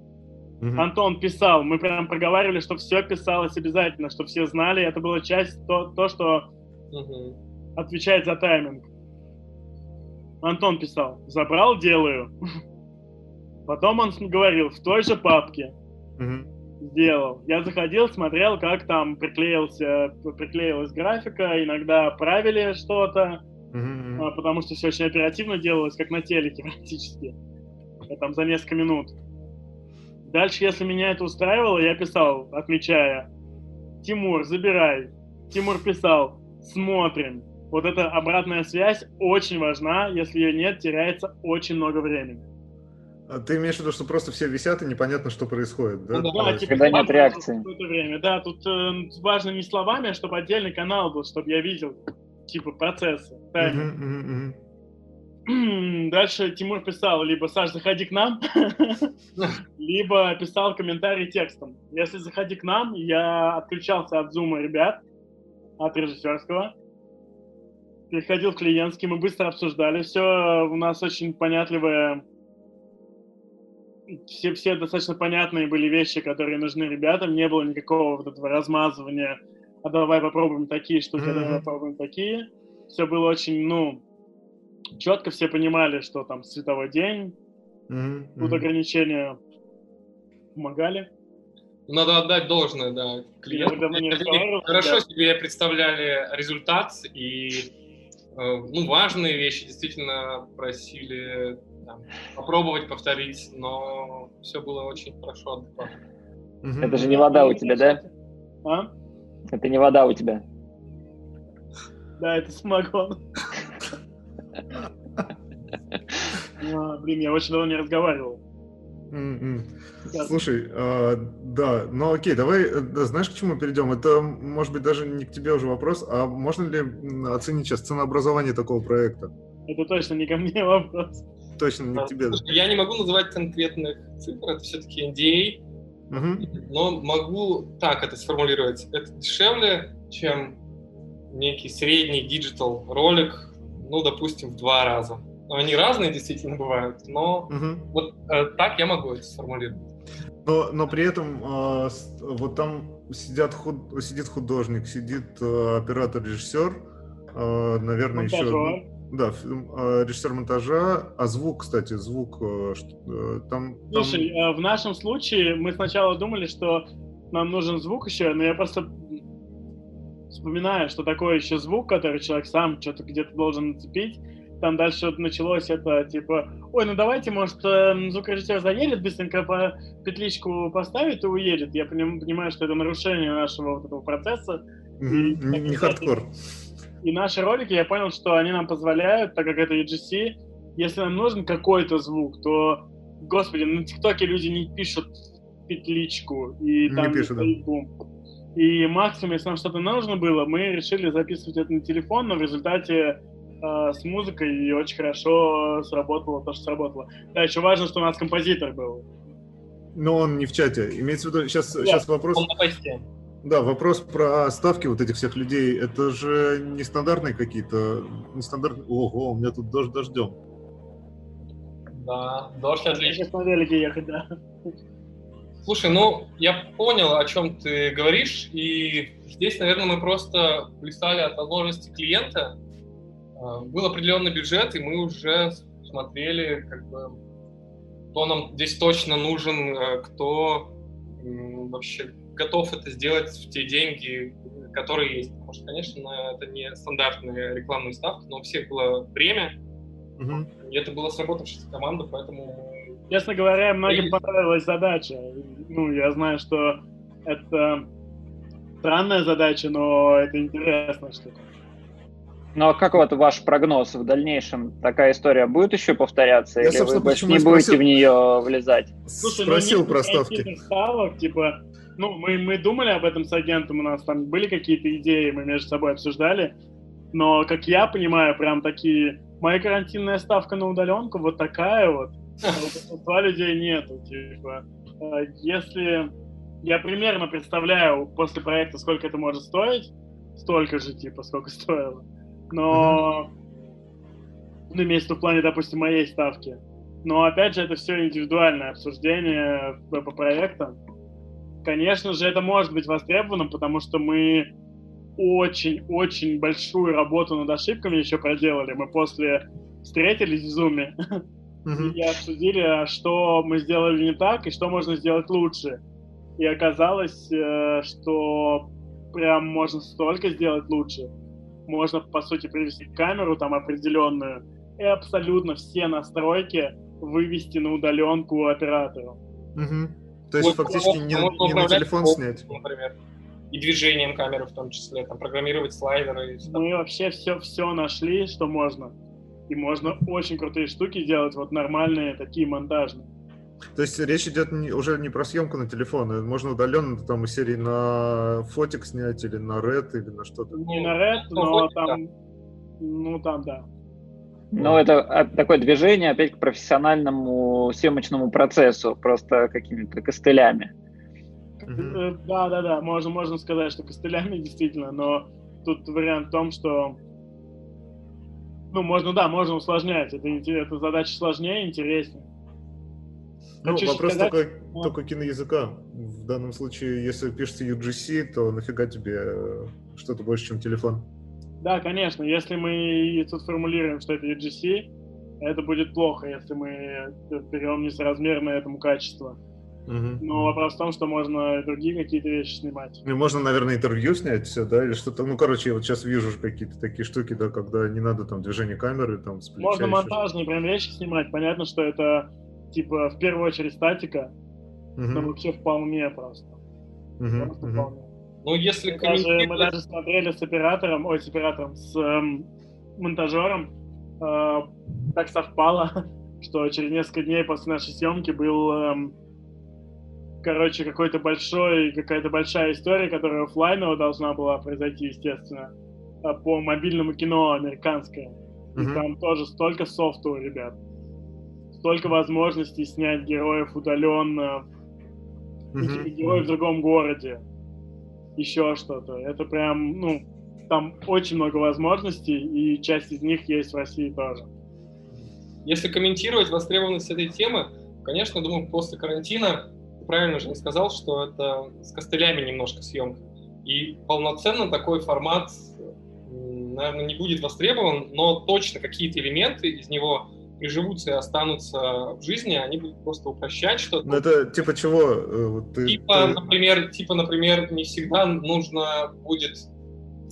Mm-hmm. Антон писал, мы прям проговаривали, что все писалось обязательно, что все знали, это была часть, то, то что mm-hmm. отвечает за тайминг. Антон писал, забрал, делаю. Потом он говорил, в той же папке mm-hmm. делал. Я заходил, смотрел, как там приклеился, приклеилась графика, иногда правили что-то, mm-hmm. потому что все очень оперативно делалось, как на телеке практически, там за несколько минут. Дальше, если меня это устраивало, я писал, отмечая, Тимур, забирай. Тимур писал, смотрим. Вот эта обратная связь очень важна, если ее нет, теряется очень много времени. А ты имеешь в виду, что просто все висят и непонятно, что происходит, да? Ну, да, типа, когда нет реакции. Время. Да, тут э, важно не словами, а чтобы отдельный канал был, чтобы я видел, типа, процессы. Uh-huh, uh-huh. Дальше Тимур писал, либо, Саш, заходи к нам. Либо писал комментарий текстом. Если заходи к нам, я отключался от зума ребят, от режиссерского, переходил в клиентский, мы быстро обсуждали все, у нас очень понятливые, все, все достаточно понятные были вещи, которые нужны ребятам, не было никакого вот этого размазывания, а давай попробуем такие штуки, а давай попробуем такие. Все было очень, ну, четко, все понимали, что там световой день, mm-hmm. тут ограничения помогали. Надо отдать должное, да. Клиентам хорошо да. себе представляли результат, и ну, важные вещи действительно просили да, попробовать, повторить, но все было очень хорошо. Mm-hmm. Это же не вода у тебя, да? А? Это не вода у тебя. Да, это самогон. Блин, я очень давно не разговаривал. Mm-hmm. Yeah. Слушай, э, да, ну окей, давай, да, знаешь, к чему перейдем? Это, может быть, даже не к тебе уже вопрос, а можно ли оценить сейчас ценообразование такого проекта? Это точно не ко мне вопрос. Точно не а, к тебе. Слушай, я не могу называть конкретных цифр, это все-таки эн ди эй, uh-huh. но могу так это сформулировать. Это дешевле, чем некий средний диджитал ролик, ну, допустим, в два раза. Они разные действительно бывают, но угу. вот э, так я могу это сформулировать. Но, но при этом э, вот там сидят худ... сидит художник, сидит э, оператор-режиссер, э, наверное, монтажер. еще... Да, э, режиссер монтажа, а звук, кстати, звук... Э, э, там, Слушай, там... Э, в нашем случае мы сначала думали, что нам нужен звук еще, но я просто... вспоминаю, что такое еще звук, который человек сам что-то где-то должен нацепить. Там дальше началось это, типа, ой, ну давайте, может, звукорежиссер заедет, быстренько по петличку поставит и уедет. Я понимаю, что это нарушение нашего вот этого процесса. Mm-hmm. И, не хардкор. И наши ролики, я понял, что они нам позволяют, так как это и джи си, если нам нужен какой-то звук, то, господи, на ТикТоке люди не пишут петличку. И не там пишут, да. Бум. И максимум, если нам что-то нужно было, мы решили записывать это на телефон, но в результате э, с музыкой и очень хорошо сработало то, что сработало. Да, еще важно, что у нас композитор был. Но он не в чате. Имеется в виду, сейчас, Нет, сейчас вопрос... Он на посте. Да, вопрос про ставки вот этих всех людей. Это же нестандартные какие-то... Нестандартные... Ого, у меня тут дождь дождем. Да, дождь отлично. Сейчас на велике ехать, да. Слушай, ну, я понял, о чем ты говоришь, и здесь, наверное, мы просто плясали от возможности клиента. Был определенный бюджет, и мы уже смотрели, как бы, кто нам здесь точно нужен, кто вообще готов это сделать в те деньги, которые есть. Потому что, конечно, это не стандартные рекламные ставки, но у всех было время, mm-hmm. и это была сработавшаяся команда, поэтому... Честно говоря, многим понравилась задача. Ну, я знаю, что это странная задача, но это интересная штука. Ну, а как вот ваш прогноз в дальнейшем? Такая история будет еще повторяться? Я, или вы больше не спросил... будете в нее влезать? Слушай, спросил ну, про ставки. Ставок, типа, ну, мы, мы думали об этом с агентом, у нас там были какие-то идеи, мы между собой обсуждали. Но, как я понимаю, прям такие... Моя карантинная ставка на удаленку вот такая вот. Два людей нету, типа. Если я примерно представляю после проекта, сколько это может стоить, столько же, типа, сколько стоило. Но mm-hmm. ну, имеется в плане, допустим, моей ставки. Но опять же, это все индивидуальное обсуждение по проектам. Конечно же, это может быть востребовано, потому что мы очень-очень большую работу над ошибками еще проделали. Мы после встретились в Zoom. Mm-hmm. И обсудили, что мы сделали не так и что можно сделать лучше. И оказалось, что прям можно столько сделать лучше. Можно, по сути, привести камеру там определенную и абсолютно все настройки вывести на удаленку оператору. Mm-hmm. То есть вот, фактически не, не на телефон снять? Например. И движением камеры в том числе, там, программировать слайдеры. И мы вообще все, все нашли, что можно. И можно очень крутые штуки делать, вот нормальные, такие монтажные. То есть речь идет не, уже не про съемку на телефон, можно удаленно там из серии на фотик снять или на Red, или на что-то. Не на Red, но, но фотик, там, да. ну там, да. Ну это такое движение опять к профессиональному съемочному процессу, просто какими-то костылями. Mm-hmm. Да, да, да, можно, можно сказать, что костылями действительно, но тут вариант в том, что... Ну, можно, да, можно усложнять. Это, это задача сложнее, интереснее. Ну, Хочу вопрос сказать, только, но... только киноязыка. В данном случае, если пишется ю джи си, то нафига тебе что-то больше, чем телефон? Да, конечно. Если мы тут формулируем, что это ю джи си, это будет плохо, если мы берем несоразмерно этому качество. Угу. Но вопрос в том, что можно другие какие-то вещи снимать. И можно, наверное, интервью снять все, да, или что-то. Ну, короче, я вот сейчас вижу какие-то такие штуки, да, когда не надо там движение камеры, там, с плеча. Можно монтажные прям вещи снимать. Понятно, что это, типа, в первую очередь статика, угу. но вообще вполне просто. Угу. Просто угу. вполне. Ну, если... Мы даже, мы даже смотрели с оператором, ой, с оператором, с эм, монтажером, э, так совпало, что через несколько дней после нашей съемки был, эм, короче, какой-то большой, какая-то большая история, которая офлайново должна была произойти, естественно, по мобильному кино американское. Mm-hmm. Там тоже столько софта у ребят, столько возможностей снять героев удаленно, mm-hmm. героев в другом городе, еще что-то. Это прям, ну, там очень много возможностей, и часть из них есть в России тоже. Если комментировать востребованность этой темы, конечно, думаю, после карантина, правильно же не сказал, что это с костылями немножко съемка. И полноценно такой формат, наверное, не будет востребован, но точно какие-то элементы из него приживутся и останутся в жизни, они будут просто упрощать что-то. Ну это типа чего? Ты, типа, ты... Например, типа, например, не всегда нужно будет...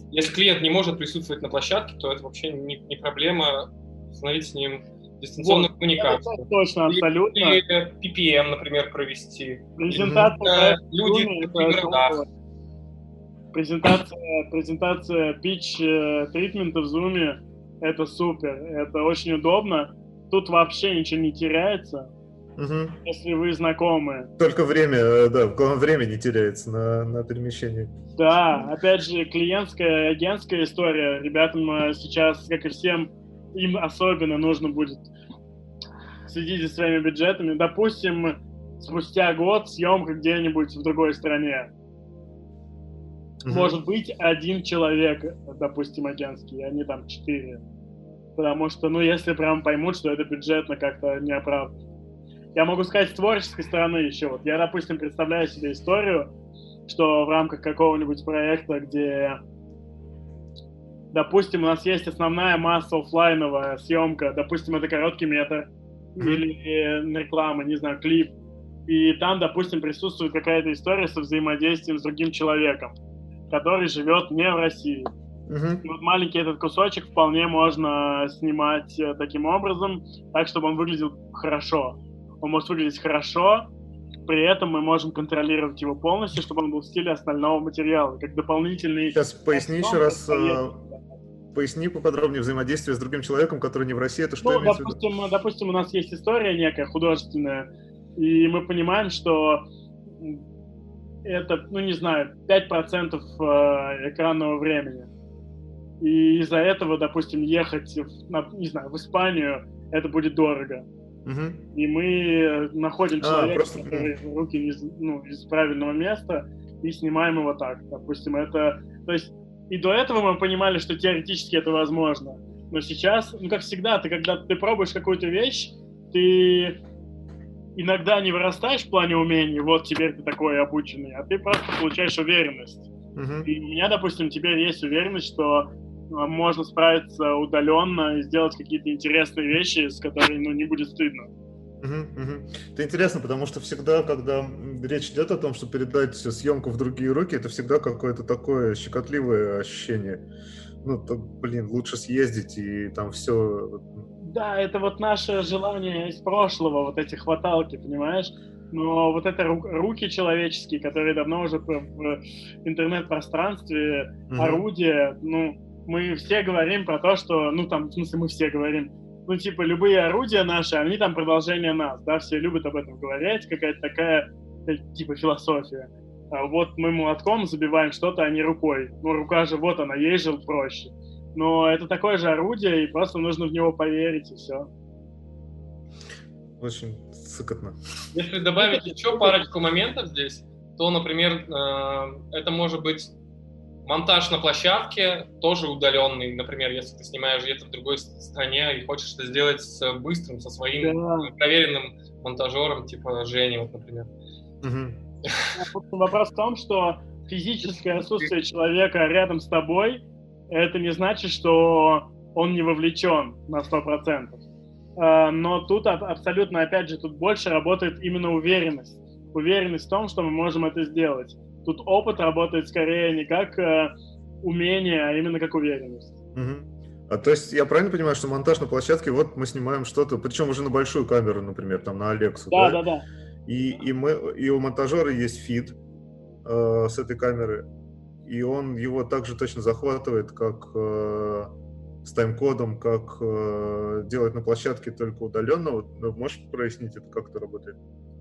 Если клиент не может присутствовать на площадке, то это вообще не, не проблема установить с ним дистанционную вот, коммуникацию. Точно, абсолютно. Или пи пи эм, например, провести. Презентация. Угу. Люди в городах. Презентация, презентация питч-тритмента в Zoom — это супер, это очень удобно. Тут вообще ничего не теряется, угу. если вы знакомы. Только время, да, время не теряется на, на перемещении. Да, опять же, клиентская, агентская история. Ребятам сейчас, как и всем, им особенно нужно будет следить за своими бюджетами. Допустим, спустя год съемка где-нибудь в другой стране. Может быть, один человек, допустим, агентский, а не там четыре. Потому что, ну, если прям поймут, что это бюджетно как-то неоправданно. Я могу сказать с творческой стороны еще. Вот я, допустим, представляю себе историю, что в рамках какого-нибудь проекта, где, допустим, у нас есть основная масса офлайновая съемка, допустим, это короткий метр или реклама, не знаю, клип. И там, допустим, присутствует какая-то история со взаимодействием с другим человеком, который живет не в России. Uh-huh. И вот маленький этот кусочек вполне можно снимать таким образом, так, чтобы он выглядел хорошо. Он может выглядеть хорошо, при этом мы можем контролировать его полностью, чтобы он был в стиле остального материала, как дополнительный... Сейчас поясни еще раз... Поясни поподробнее взаимодействие с другим человеком, который не в России. Это что, ну, имеется допустим, в виду? Допустим, у нас есть история некая художественная, и мы понимаем, что это, ну не знаю, пять процентов экранного времени. И из-за этого, допустим, ехать, в, не знаю, в Испанию, это будет дорого. Угу. И мы находим а, человека, просто... который руки из, ну, из правильного места, и снимаем его так. Допустим, это... То есть, и до этого мы понимали, что теоретически это возможно. Но сейчас, ну как всегда, ты когда ты пробуешь какую-то вещь, ты... иногда не вырастаешь в плане умений, вот теперь ты такой обученный, а ты просто получаешь уверенность. Uh-huh. И у меня, допустим, теперь есть уверенность, что можно справиться удаленно и сделать какие-то интересные вещи, с которыми, ну, не будет стыдно. Uh-huh, uh-huh. Это интересно, потому что всегда, когда речь идет о том, что передать съемку в другие руки, это всегда какое-то такое щекотливое ощущение. Ну, то, блин, лучше съездить и там все... Да, это вот наше желание из прошлого, вот эти хваталки, понимаешь? Но вот это ру- руки человеческие, которые давно уже в, в интернет-пространстве, mm-hmm. орудия, ну, мы все говорим про то, что, ну, там, в смысле, мы все говорим, ну, типа, любые орудия наши, они там продолжение нас, да, все любят об этом говорить, какая-то такая, типа, философия. А вот мы молотком забиваем что-то, а не рукой. Ну, рука же, вот она, ей же проще. Но это такое же орудие, и просто нужно в него поверить, и все. Очень сыкотно. Если добавить еще парочку моментов здесь, то, например, это может быть монтаж на площадке, тоже удаленный. Например, если ты снимаешь где-то в другой стране и хочешь это сделать с быстрым, со своим да. проверенным монтажером, типа Жени, вот, например. Угу. Вопрос в том, что физическое отсутствие человека рядом с тобой это не значит, что он не вовлечен на сто процентов. Но тут абсолютно, опять же, тут больше работает именно уверенность. Уверенность в том, что мы можем это сделать. Тут опыт работает скорее не как умение, а именно как уверенность. Угу. А то есть я правильно понимаю, что монтаж на площадке, вот мы снимаем что-то, причем уже на большую камеру, например, там на Алексу. Да, да, да. да. И, и, мы, и у монтажера есть фид э, с этой камеры. И он его также точно захватывает, как э, с тайм-кодом, как э, делать на площадке только удаленно. Вот, можешь прояснить это, как это работает?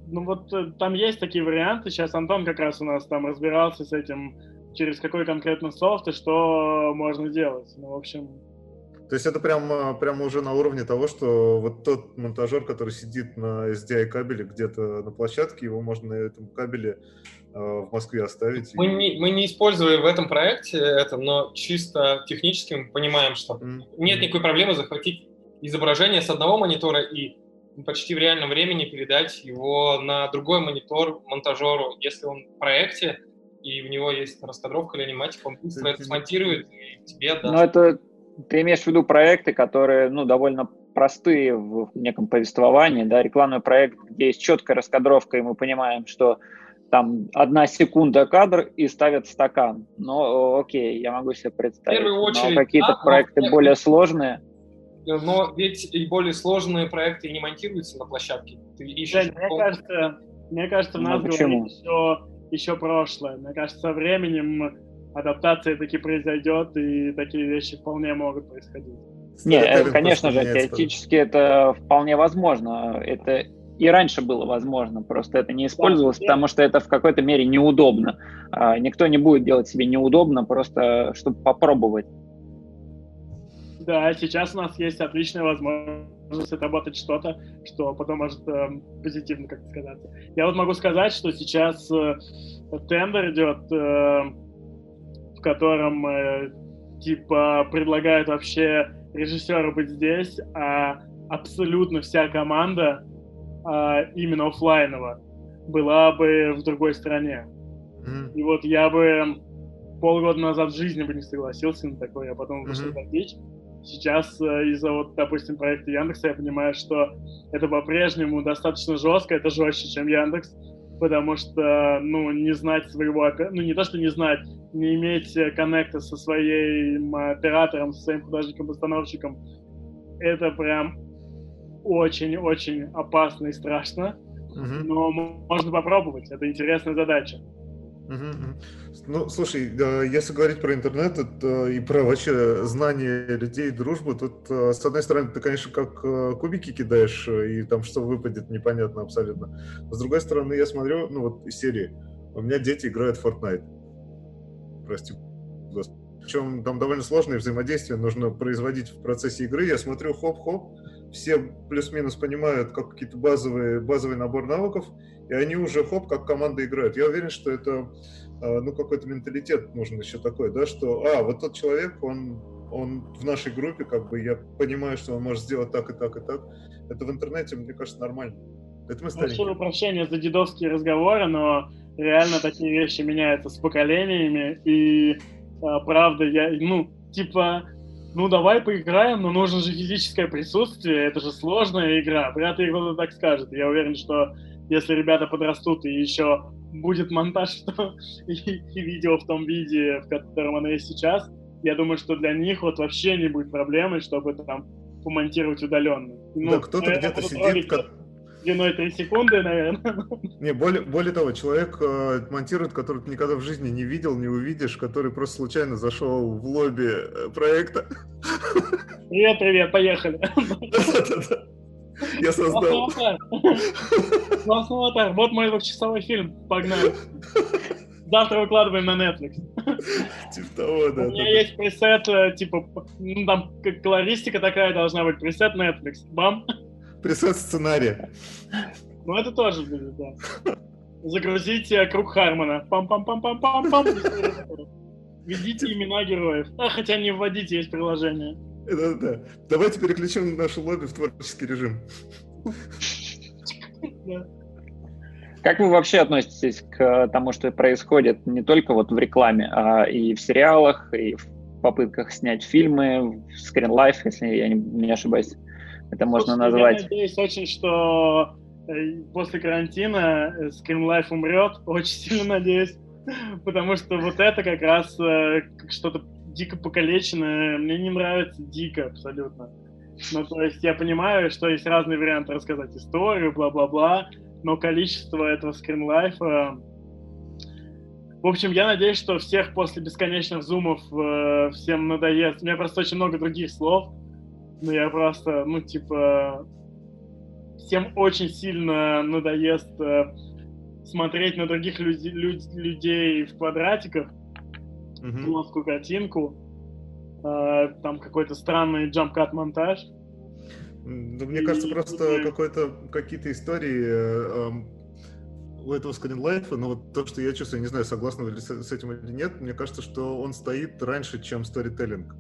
Ну вот там есть такие варианты. Сейчас Антон как раз у нас там разбирался с этим, через какой конкретно софт и что можно делать. Ну, в общем... То есть это прямо, прямо уже на уровне того, что вот тот монтажер, который сидит на эс ди ай-кабеле где-то на площадке, его можно на этом кабеле э, в Москве оставить. Мы, и... не, мы не использовали в этом проекте это, но чисто технически мы понимаем, что mm-hmm. нет никакой проблемы захватить изображение с одного монитора и почти в реальном времени передать его на другой монитор монтажеру, если он в проекте, и у него есть раскадровка или аниматика, он быстро mm-hmm. это смонтирует и тебе отдаст. Но это... Ты имеешь в виду проекты, которые, ну, довольно простые в неком повествовании, да, рекламный проект, где есть четкая раскадровка, и мы понимаем, что там одна секунда кадр и ставят стакан. Ну, окей, я могу себе представить. В первую очередь, но какие-то да, проекты но... более сложные. Но ведь и более сложные проекты не монтируются на площадке. Ты ищешь... да, мне кажется, мне кажется, в нас говорит еще, еще прошлое. Мне кажется, со временем... адаптация таки произойдет, и такие вещи вполне могут происходить. Нет, конечно же, теоретически это вполне возможно. Это и раньше было возможно, просто это не использовалось, потому что это в какой-то мере неудобно. Никто не будет делать себе неудобно, просто чтобы попробовать. Да, сейчас у нас есть отличная возможность отработать что-то, что потом может э, позитивно как-то сказаться. Я вот могу сказать, что сейчас э, тендер идет... Э, в котором, э, типа, предлагают вообще режиссеру быть здесь, а абсолютно вся команда э, именно офлайнова была бы в другой стране. Mm-hmm. И вот я бы полгода назад в жизни бы не согласился на такое, а потом mm-hmm. вышел на пич. Сейчас э, из-за, вот, допустим, проекта Яндекса я понимаю, что это по-прежнему достаточно жестко, это жестче, чем Яндекс, потому что, ну, не знать своего... Ну, не то, что не знать, не иметь коннекта со своим оператором, со своим художником-постановщиком, это прям очень-очень опасно и страшно, угу. но можно попробовать, это интересная задача. Угу. Ну, слушай, если говорить про интернет это, и про вообще знание людей, дружбу, тут, с одной стороны, ты, конечно, как кубики кидаешь, и там что выпадет, непонятно абсолютно. С другой стороны, я смотрю, ну, вот из серии, у меня дети играют в Fortnite. Прости, господи. Причем там довольно сложное взаимодействие нужно производить в процессе игры. Я смотрю, хоп-хоп, все плюс-минус понимают, как какие-то базовые, базовый набор навыков, и они уже, хоп, как команда играют. Я уверен, что это, ну, какой-то менталитет нужен еще такой, да, что, а, вот тот человек, он, он в нашей группе, как бы, я понимаю, что он может сделать так и так и так. Это в интернете, мне кажется, нормально. Это мы старенькие. Прошу прощения за дедовские разговоры, но реально такие вещи меняются с поколениями, и а, правда, я, ну, типа, ну, давай поиграем, но нужно же физическое присутствие, это же сложная игра, вряд ли кто-то так скажет. Я уверен, что если ребята подрастут и еще будет монтаж и, и видео в том виде, в котором оно есть сейчас, я думаю, что для них вот вообще не будет проблемы, чтобы там помонтировать удаленно. Ну, да, кто-то где-то сидит... Как... длиной три секунды, наверное. Не, более, более того, человек э, монтирует, который ты никогда в жизни не видел, не увидишь, который просто случайно зашел в лобби проекта. Привет, привет, поехали. Я создал. Классный аватар. Вот мой двухчасовой фильм. Погнали. Завтра выкладываем на Netflix. Типа того, да. У меня да, есть пресет, типа, ну, там колористика такая должна быть. Пресет Netflix. Бам. Присутствие сценария. Ну, это тоже будет, да. Загрузите круг Хармона. Пам-пам-пам-пам-пам-пам. Введите имена героев. А, хотя не вводите, есть приложение. Да-да. Давайте переключим нашу лобби в творческий режим. Как вы вообще относитесь к тому, что происходит не только вот в рекламе, а и в сериалах, и в попытках снять фильмы, в скринлайф, если я не ошибаюсь? Это можно Слушайте, назвать. Я надеюсь очень, что после карантина скринлайф умрет. Очень сильно надеюсь. Потому что вот это как раз что-то дико покалеченное. Мне не нравится дико абсолютно. Ну, то есть я понимаю, что есть разные варианты рассказать историю, бла-бла-бла. Но количество этого скринлайфа... В общем, я надеюсь, что всех после бесконечных зумов э, всем надоест. У меня просто очень много других слов. Но я просто, ну, типа, всем очень сильно надоест э, смотреть на других люди, люд, людей в квадратиках, mm-hmm. плоскую картинку, э, там какой-то странный джамп-кат-монтаж. Ну, мне и, кажется, просто и... какой-то, какие-то истории... Э, э, у этого скринлайфа, но вот то, что я чувствую, не знаю, согласны вы с этим или нет, мне кажется, что он стоит раньше, чем сторителлинг.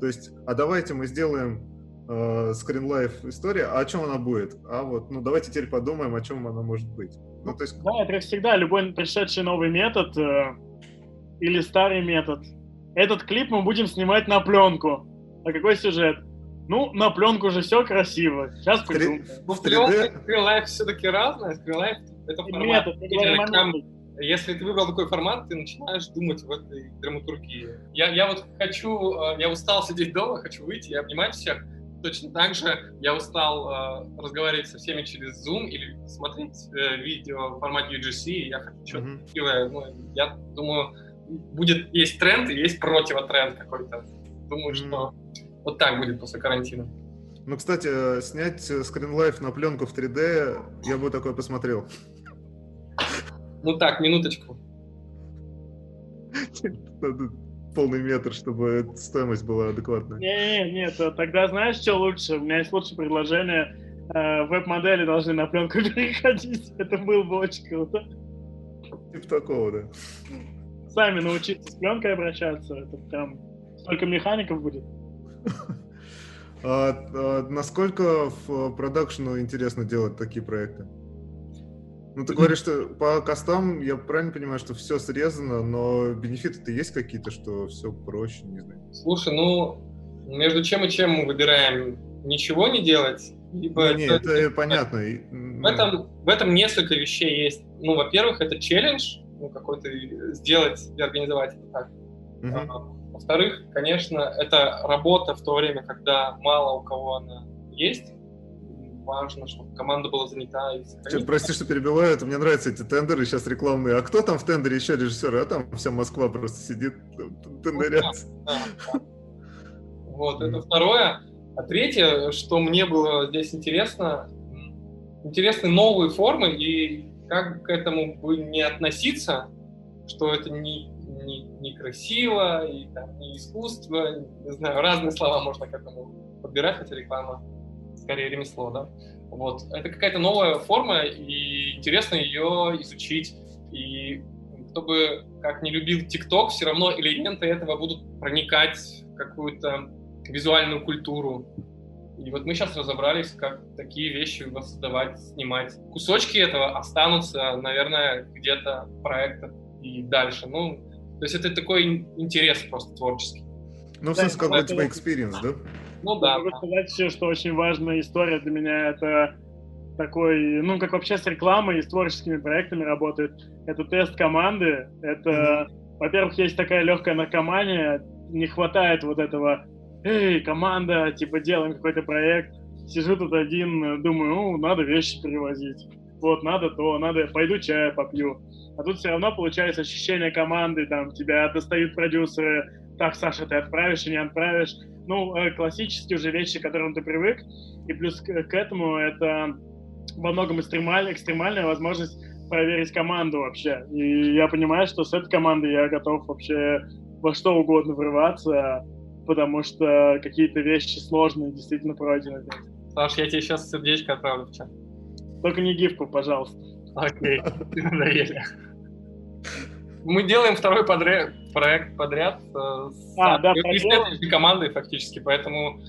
То есть, а давайте мы сделаем э, скринлайф история, а о чем она будет? А вот, ну давайте теперь подумаем, о чем она может быть. Ну, то есть... Да, это как всегда, любой пришедший новый метод э, или старый метод. Этот клип мы будем снимать на пленку. А какой сюжет? Ну, на пленку же все красиво. Сейчас придумаем. Ну, скринлайф все-таки разное, скринлайф это формат. Нет, это там, если ты выбрал такой формат, ты начинаешь думать в этой драматургии. Я, я вот хочу, я устал сидеть дома, хочу выйти, я обнимаю всех. Точно так же я устал э, разговаривать со всеми через Zoom или смотреть э, видео в формате ю джи си, и я хочу что-то mm-hmm. такое. Ну, я думаю, будет есть тренд и есть противотренд какой-то. Думаю, mm-hmm. что вот так будет после карантина. Ну, кстати, снять скринлайф на пленку в три дэ, я бы такое посмотрел. Ну так, минуточку. Полный метр, чтобы стоимость была адекватная. Не, нет, тогда знаешь, что лучше? У меня есть лучшее предложение. Веб-модели должны на пленку переходить. Это было бы очень круто. Типа такого, да. Сами научиться с пленкой обращаться. Это прям столько механиков будет. А, а, насколько в продакшену интересно делать такие проекты? Ну, ты говоришь, что по костам, я правильно понимаю, что все срезано, но бенефиты-то есть какие-то, что все проще, не знаю. Слушай, ну, между чем и чем мы выбираем ничего не делать? Либо не, это, это понятно. В этом, в этом несколько вещей есть. Ну, во-первых, это челлендж, ну, какой-то сделать и организовать это так. Угу. Во-вторых, конечно, это работа в то время, когда мало у кого она есть. Важно, чтобы команда была занята. И Че, прости, что перебиваю, мне нравятся эти тендеры сейчас рекламные. А кто там в тендере еще режиссеры? А там вся Москва просто сидит, тендерятся. Вот, да, да. вот это второе. А третье, что мне было здесь интересно, интересны новые формы, и как к этому бы не относиться, что это не... некрасиво, и там не искусство, не знаю, разные слова можно к этому подбирать, хотя реклама скорее ремесло, да. Вот. Это какая-то новая форма, и интересно ее изучить. И кто бы как не любил TikTok, все равно элементы этого будут проникать в какую-то визуальную культуру. И вот мы сейчас разобрались, как такие вещи воссоздавать, снимать. Кусочки этого останутся, наверное, где-то в проектах и дальше. Ну, то есть это такой интерес просто творческий. Ну, в смысле, как бы типа экспириенс, да? Ну да. Я могу сказать еще, что очень важная история для меня — это такой, ну, как вообще с рекламой и с творческими проектами работает. Это тест команды. Это, mm-hmm. во-первых, есть такая легкая наркомания. Не хватает вот этого «Эй, команда, типа делаем какой-то проект». Сижу тут один, думаю, ну, надо вещи перевозить. Вот, надо то, надо, пойду чая попью. А тут все равно получается ощущение команды, там, тебя достают продюсеры, так, Саша, ты отправишь и не отправишь. Ну, классические уже вещи, к которым ты привык, и плюс к, к этому это во многом экстремаль, экстремальная возможность проверить команду вообще. И я понимаю, что с этой командой я готов вообще во что угодно врываться, потому что какие-то вещи сложные действительно пройдены. Саш, я тебе сейчас сердечко отправлю в чат. Только не гифку, пожалуйста. Окей, надоели. Мы делаем второй подряд, проект подряд а, с да, этой командой фактически, поэтому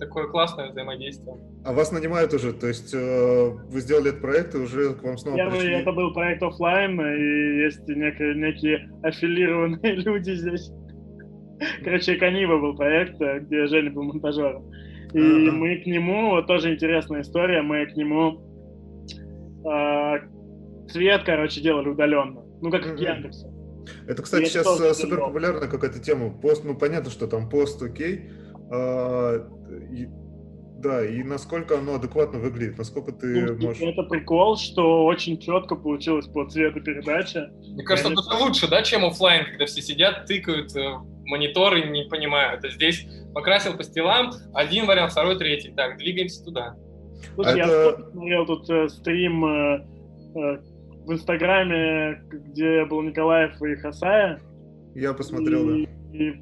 такое классное взаимодействие. А вас нанимают уже, то есть вы сделали этот проект и уже к вам снова Первый, пришли? Это был проект офлайн, и есть некие, некие аффилированные люди здесь. Короче, Канива был проект, где Женя был монтажером. И А-а-а. мы к нему, вот тоже интересная история, мы к нему... Цвет, короче, делали удаленно. Ну, как mm-hmm. Яндекс. Это, кстати, и сейчас это супер популярная какая-то тема. Пост, ну, понятно, что там пост, окей. А, и, да, и насколько оно адекватно выглядит, насколько ты ну, можешь... Это прикол, что очень четко получилось по цвету передача. Мне кажется, это они... лучше, да, чем офлайн, когда все сидят, тыкают мониторы, не понимают. А здесь покрасил по стилам, один вариант, второй, третий. Так, двигаемся туда. Слушай, это... я смотрел тут э, стрим э, э, в Инстаграме, где был Николаев и Хасая. Я посмотрел, и, да. И,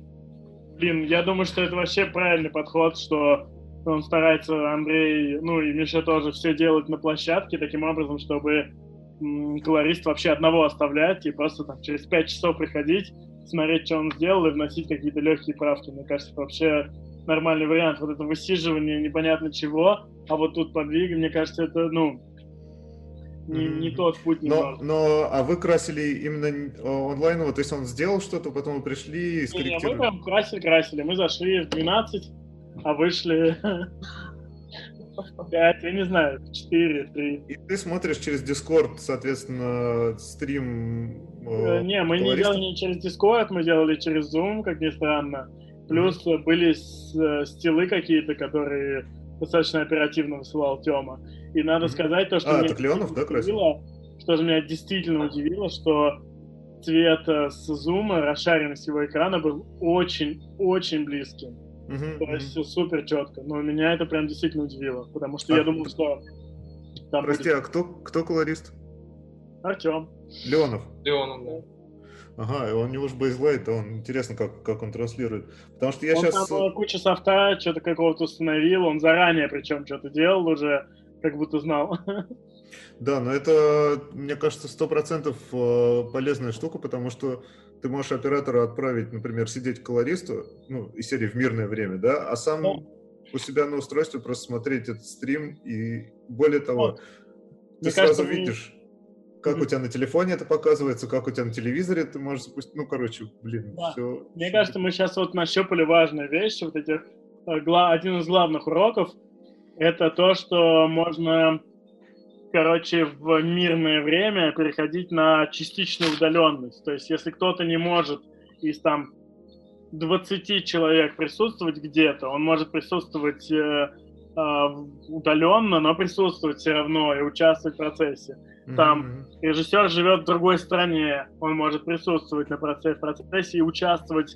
блин, я думаю, что это вообще правильный подход, что он старается, Андрей, ну и Миша тоже, все делать на площадке таким образом, чтобы м, колорист вообще одного оставлять и просто там через пять часов приходить, смотреть, что он сделал, и вносить какие-то легкие правки. Мне кажется, это вообще нормальный вариант. Вот это высиживание непонятно чего, а вот тут подвиг, мне кажется, это, ну, не, не тот путь не но, но, а вы красили именно онлайново, то есть он сделал что-то, потом мы пришли и скорректировали? Не, мы прям красили-красили. Мы зашли в двенадцать, а вышли пять, я не знаю, четыре, три. И ты смотришь через Discord, соответственно, стрим? Не, мы не делали не через Discord, мы делали через Zoom, как ни странно. Плюс mm-hmm. были стилы какие-то, которые достаточно оперативно высылал Тёма. И надо mm-hmm. сказать то, что, а, меня Леонов, да, удивило, что меня действительно удивило, что цвет с зума, расшаренность его экрана был очень-очень близким. Mm-hmm. То есть mm-hmm. супер четко. Но меня это прям действительно удивило, потому что а, я думал, что... Там прости, будет... а кто, кто колорист? Артём. Леонов? Леонов, да. Ага, он не уж бейзлайт, он интересно, как, как он транслирует. Потому что я он сейчас... там куча софта, что-то какого-то установил, он заранее причем что-то делал уже, как будто знал. Да, но это, мне кажется, сто процентов полезная штука, потому что ты можешь оператора отправить, например, сидеть к колористу, ну, из серии в мирное время, да, а сам да. у себя на устройстве просто смотреть этот стрим, и более того, вот. ты мне сразу кажется, видишь... Как mm-hmm. у тебя на телефоне это показывается, как у тебя на телевизоре ты можешь запустить. Ну, короче, блин, да. все. Мне все кажется, будет. Мы сейчас вот нащупали важные вещи. Вот этих, один из главных уроков — это то, что можно, короче, в мирное время переходить на частичную удаленность. То есть если кто-то не может из там двадцати человек присутствовать где-то, он может присутствовать э, э, удаленно, но присутствовать все равно и участвовать в процессе. Там mm-hmm. режиссер живет в другой стране, он может присутствовать на процессе, в процессе и участвовать.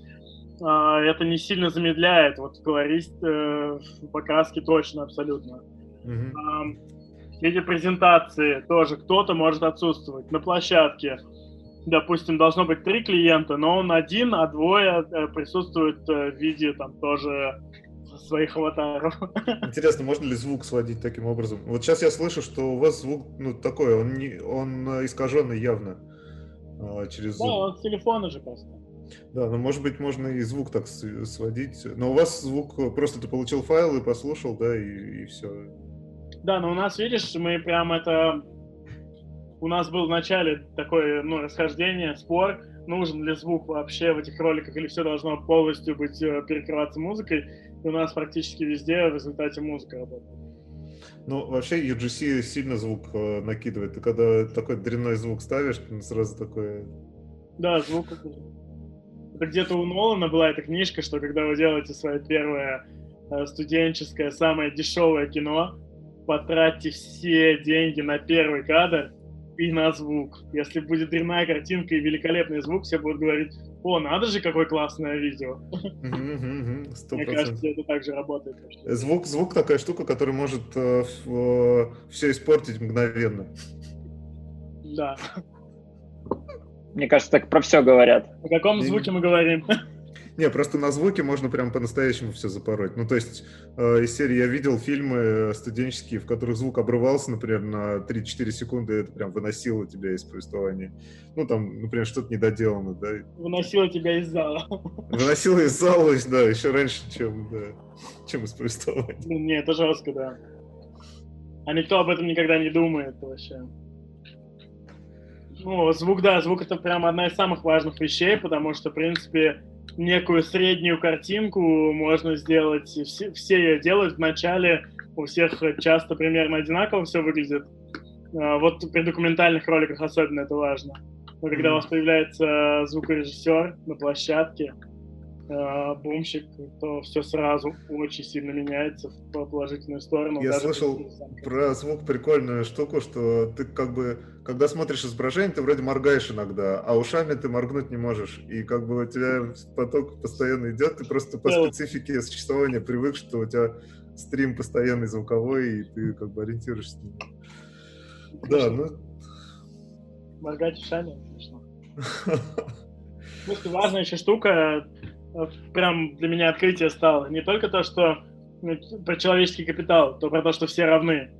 Э, это не сильно замедляет, вот колорист э, в покраске точно, абсолютно. Mm-hmm. Э, эти презентации тоже кто-то может отсутствовать. На площадке, допустим, должно быть три клиента, но он один, а двое э, присутствуют э, в виде там тоже... своих аватаров. Интересно, можно ли звук сводить таким образом? Вот сейчас я слышу, что у вас звук, ну, такой, он, не, он искаженный явно а, через... Да, он с телефона же просто. Да, но, ну, может быть, можно и звук так сводить. Но у вас звук, просто ты получил файл и послушал, да, и, и все. Да, но у нас, видишь, мы прям это... У нас был в начале такое, ну, расхождение, спор, нужен ли звук вообще в этих роликах, или все должно полностью быть, перекрываться музыкой. У нас практически везде в результате музыка работает. Ну, вообще ю джи си сильно звук э, накидывает. Ты когда такой дрянной звук ставишь, ты сразу такой... Да, звук. Это где-то у Нолана была эта книжка, что когда вы делаете свое первое э, студенческое, самое дешевое кино, потратьте все деньги на первый кадр и на звук. Если будет дрянная картинка и великолепный звук, все будут говорить... О, надо же, какое классное видео. Mm-hmm, mm-hmm, Мне кажется, это также работает. Звук, звук такая штука, которая может э, э, все испортить мгновенно. Да. Мне кажется, так про все говорят. О каком звуке mm-hmm. мы говорим? Не, просто на звуке можно прям по-настоящему все запороть. Ну, то есть, э, из серии я видел фильмы студенческие, в которых звук обрывался, например, на три-четыре секунды, это прям выносило тебя из повествования. Ну, там, например, что-то недоделано, да. Выносило тебя из зала. Выносило из зала, да, еще раньше, чем, да, чем из повествования. Не, это жестко, да. А никто об этом никогда не думает вообще. Ну, звук, да, звук — это прям одна из самых важных вещей, потому что, в принципе... Некую среднюю картинку можно сделать, все, все ее делают в начале, у всех часто примерно одинаково все выглядит. Вот при документальных роликах особенно это важно. Но когда mm-hmm. у вас появляется звукорежиссер на площадке, бумщик, то все сразу очень сильно меняется в положительную сторону. Я даже слышал про звук прикольную штуку, что ты как бы, когда смотришь изображение, ты вроде моргаешь иногда, а ушами ты моргнуть не можешь. И как бы у тебя поток постоянно идет, ты просто по специфике существования привык, что у тебя стрим постоянный звуковой, и ты как бы ориентируешься на него. Да, ну... Моргать ушами, конечно. Слушай, важная еще штука, прям для меня открытие стало. Не только то, что про человеческий капитал, то про то, что все равны.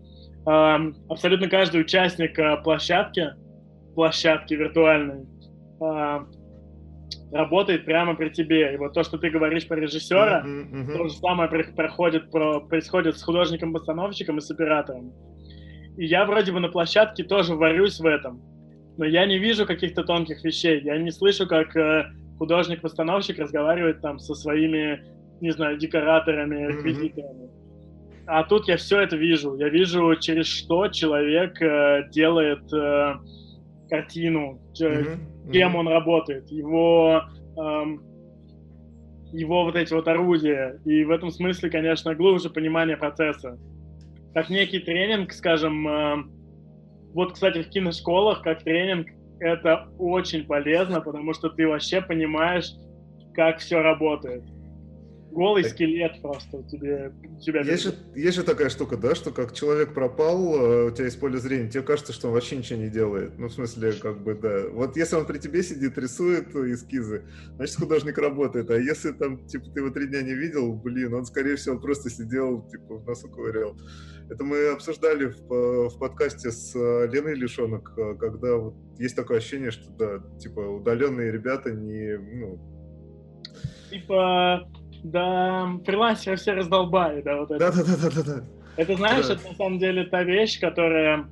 Абсолютно каждый участник площадки, площадки виртуальной, работает прямо при тебе. И вот то, что ты говоришь про режиссера, uh-huh, uh-huh. то же самое проходит, происходит с художником-постановщиком и с оператором. И я вроде бы на площадке тоже варюсь в этом. Но я не вижу каких-то тонких вещей. Я не слышу, как художник-постановщик разговаривает там со своими, не знаю, декораторами, реквизиторами. Mm-hmm. А тут я все это вижу. Я вижу, через что человек э, делает э, картину, через, mm-hmm. кем mm-hmm. он работает, его, э, его вот эти вот орудия. И в этом смысле, конечно, глубже понимание процесса. Как некий тренинг, скажем, э, вот, кстати, в киношколах, как тренинг, это очень полезно, потому что ты вообще понимаешь, как все работает. Голый скелет просто у тебя... У тебя есть, же, есть же такая штука, да, что как человек пропал, у тебя из поля зрения, тебе кажется, что он вообще ничего не делает. Ну, в смысле, как бы, да. Вот если он при тебе сидит, рисует эскизы, значит, художник работает. А если там, типа, ты его три дня не видел, блин, он, скорее всего, просто сидел, типа, в носу ковырял. Это мы обсуждали в, в подкасте с Леной Лишонок, когда вот есть такое ощущение, что, да, типа, удаленные ребята не, ну... Типа... Да, фрилансеры все раздолбали, да, вот это. Да-да-да-да-да. Это, знаешь, да. Это на самом деле та вещь, которая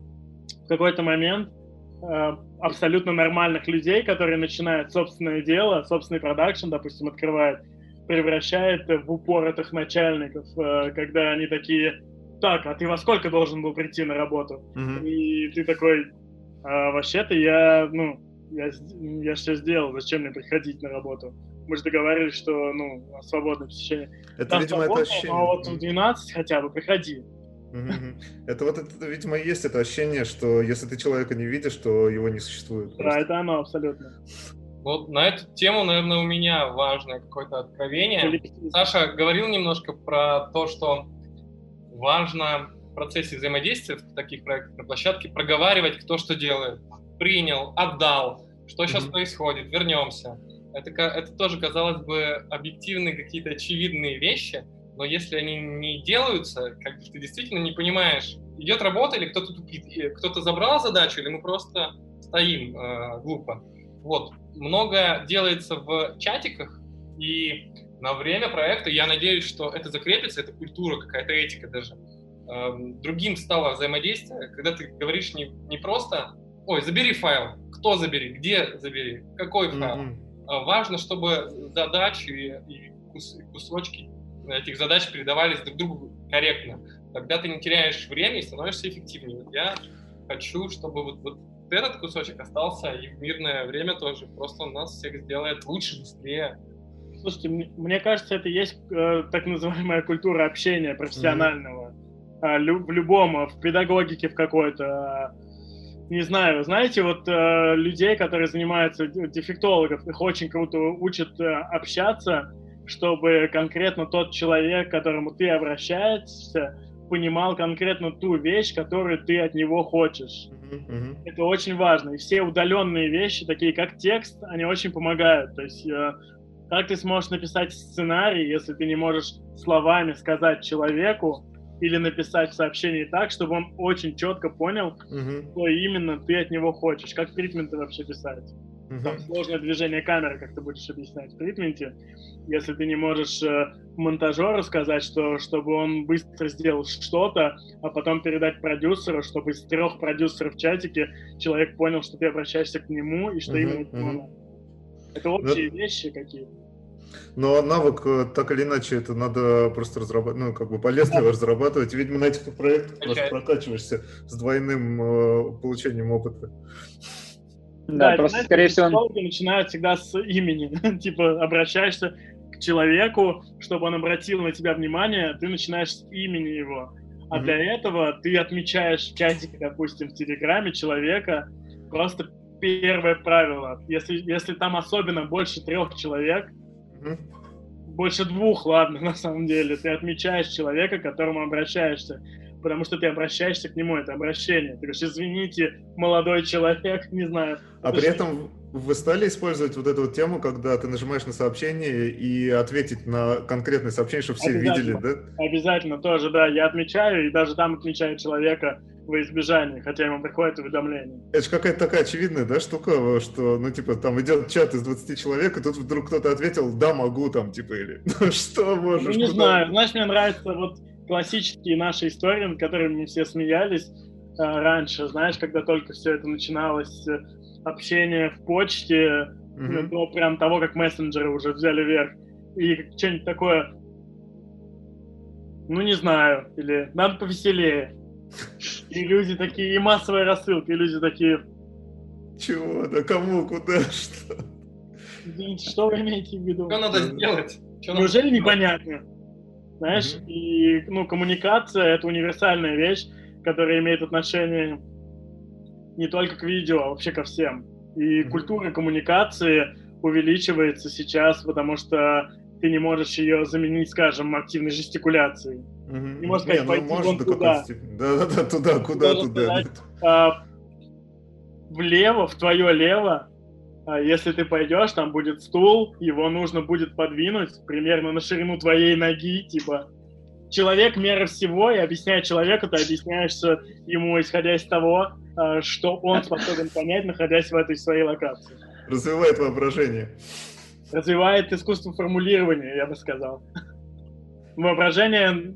в какой-то момент э, абсолютно нормальных людей, которые начинают собственное дело, собственный продакшн, допустим, открывают, превращает в упор этих начальников, э, когда они такие: так, а ты во сколько должен был прийти на работу? Mm-hmm. И ты такой: а, вообще-то я, ну, я, я все сделал, зачем мне приходить на работу? Мы же договаривались, что, ну, свободное посещение. Это, да, видимо, это ощущение. А вот в двенадцать хотя бы приходи. Это вот, это, видимо, есть это ощущение, что если ты человека не видишь, то его не существует. Да, это оно абсолютно. Вот на эту тему, наверное, у меня важное какое-то откровение. Саша говорил немножко про то, что важно в процессе взаимодействия в таких проектах на площадке проговаривать, кто что делает. Принял, отдал, что сейчас происходит, вернемся. Это, это тоже, казалось бы, объективные какие-то очевидные вещи, но если они не делаются, как ты действительно не понимаешь, идет работа или кто-то тупит, кто-то забрал задачу, или мы просто стоим э, глупо. Вот. Много делается в чатиках, и на время проекта, я надеюсь, что это закрепится, это культура, какая-то этика даже. Э, другим стало взаимодействие, когда ты говоришь не, не просто: ой, забери файл, кто забери, где забери, какой файл. Mm-hmm. Важно, чтобы задачи и кусочки этих задач передавались друг другу корректно. Тогда ты не теряешь время и становишься эффективнее. Я хочу, чтобы вот, вот этот кусочек остался, и в мирное время тоже. Просто он нас всех сделает лучше, быстрее. Слушайте, мне, мне кажется, это и есть э, так называемая культура общения профессионального. Mm-hmm. Лю, в любом, в педагогике в какой-то... Не знаю, знаете, вот э, людей, которые занимаются, дефектологов, их очень круто учат э, общаться, чтобы конкретно тот человек, к которому ты обращаешься, понимал конкретно ту вещь, которую ты от него хочешь. Mm-hmm. Это очень важно. И все удаленные вещи, такие как текст, они очень помогают. То есть, э, как ты сможешь написать сценарий, если ты не можешь словами сказать человеку, или написать в сообщении так, чтобы он очень четко понял, uh-huh. что именно ты от него хочешь. Как в тритменте вообще писать? Uh-huh. Там сложное движение камеры, как ты будешь объяснять в тритменте, если ты не можешь э, монтажеру сказать, что, чтобы он быстро сделал что-то, а потом передать продюсеру, чтобы из трех продюсеров в чатике человек понял, что ты обращаешься к нему и что uh-huh. именно uh-huh. он. Это общие yeah. вещи какие-то. Но навык, так или иначе, это надо просто разрабатывать, ну, как бы полезно его разрабатывать. Видимо, на этих проектах просто прокачиваешься с двойным э, получением опыта. Да, да, просто, знаете, скорее всего... Начинают всегда с имени. Типа, обращаешься к человеку, чтобы он обратил на тебя внимание, ты начинаешь с имени его. А mm-hmm. для этого ты отмечаешь в чатике, допустим, в Телеграме человека. Просто первое правило. Если, если там особенно больше трех человек, mm-hmm. больше двух, ладно, на самом деле, ты отмечаешь человека, к которому обращаешься. Потому что ты обращаешься к нему, это обращение. Ты говоришь, извините, молодой человек, не знаю. А при этом вы стали использовать вот эту вот тему, когда ты нажимаешь на сообщение и ответить на конкретное сообщение, чтобы все видели, да? Обязательно, тоже, да. Я отмечаю, и даже там отмечаю человека во избежание, хотя ему приходит уведомление. Это же какая-то такая очевидная, да, штука, что, ну, типа, там идет чат из двадцати человек, и тут вдруг кто-то ответил, да, могу, там, типа, или что можешь? Ну, не знаю, знаешь, мне нравится вот... классические наши истории, над которыми мы все смеялись э, раньше, знаешь, когда только все это начиналось, э, общение в почте, mm-hmm. до прям того, как мессенджеры уже взяли верх, и что-нибудь такое, ну не знаю, или надо повеселее, и люди такие, и массовые рассылки, и люди такие... Чего? Да кому? Куда? Что? Извините, что вы имеете в виду? Что надо сделать? Что Неужели надо... непонятно? Знаешь, mm-hmm. и, ну, коммуникация — это универсальная вещь, которая имеет отношение не только к видео, а вообще ко всем. И mm-hmm. культура коммуникации увеличивается сейчас, потому что ты не можешь ее заменить, скажем, активной жестикуляцией. Mm-hmm. Не можешь сказать, не, пойти ну, вон туда. Да-да-да, туда, куда, Можно туда. Сказать, а, влево, в твое лево. Если ты пойдешь, там будет стул, его нужно будет подвинуть примерно на ширину твоей ноги, типа. Человек — мера всего, и объясняя человеку, ты объясняешься ему, исходя из того, что он способен понять, находясь в этой своей локации. Развивает воображение. Развивает искусство формулирования, я бы сказал. Воображение,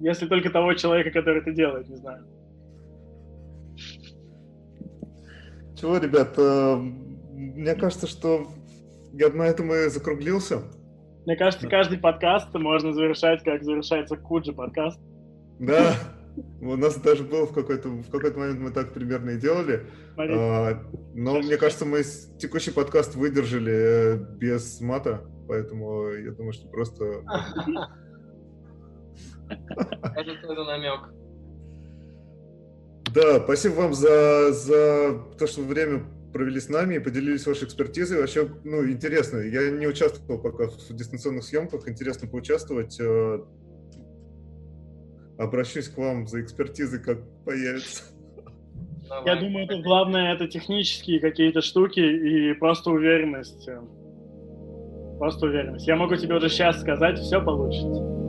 если только того человека, который это делает, не знаю. Чего, ребят, мне кажется, что я на этом и закруглился. Мне кажется, каждый подкаст можно завершать, как завершается Куджи подкаст. Да, у нас даже было в какой-то, в какой-то момент мы так примерно и делали. А, но Хорошо. Мне кажется, мы текущий подкаст выдержали без мата, поэтому я думаю, что просто... Кажется, это намек. Да, спасибо вам за, за то, что время провели с нами и поделились вашей экспертизой. Вообще, ну, интересно. Я не участвовал пока в дистанционных съемках. Интересно поучаствовать. Обращусь к вам за экспертизой, как появится. Давай. Я думаю, это главное, это технические какие-то штуки и просто уверенность. Просто уверенность. Я могу тебе уже сейчас сказать, все получится.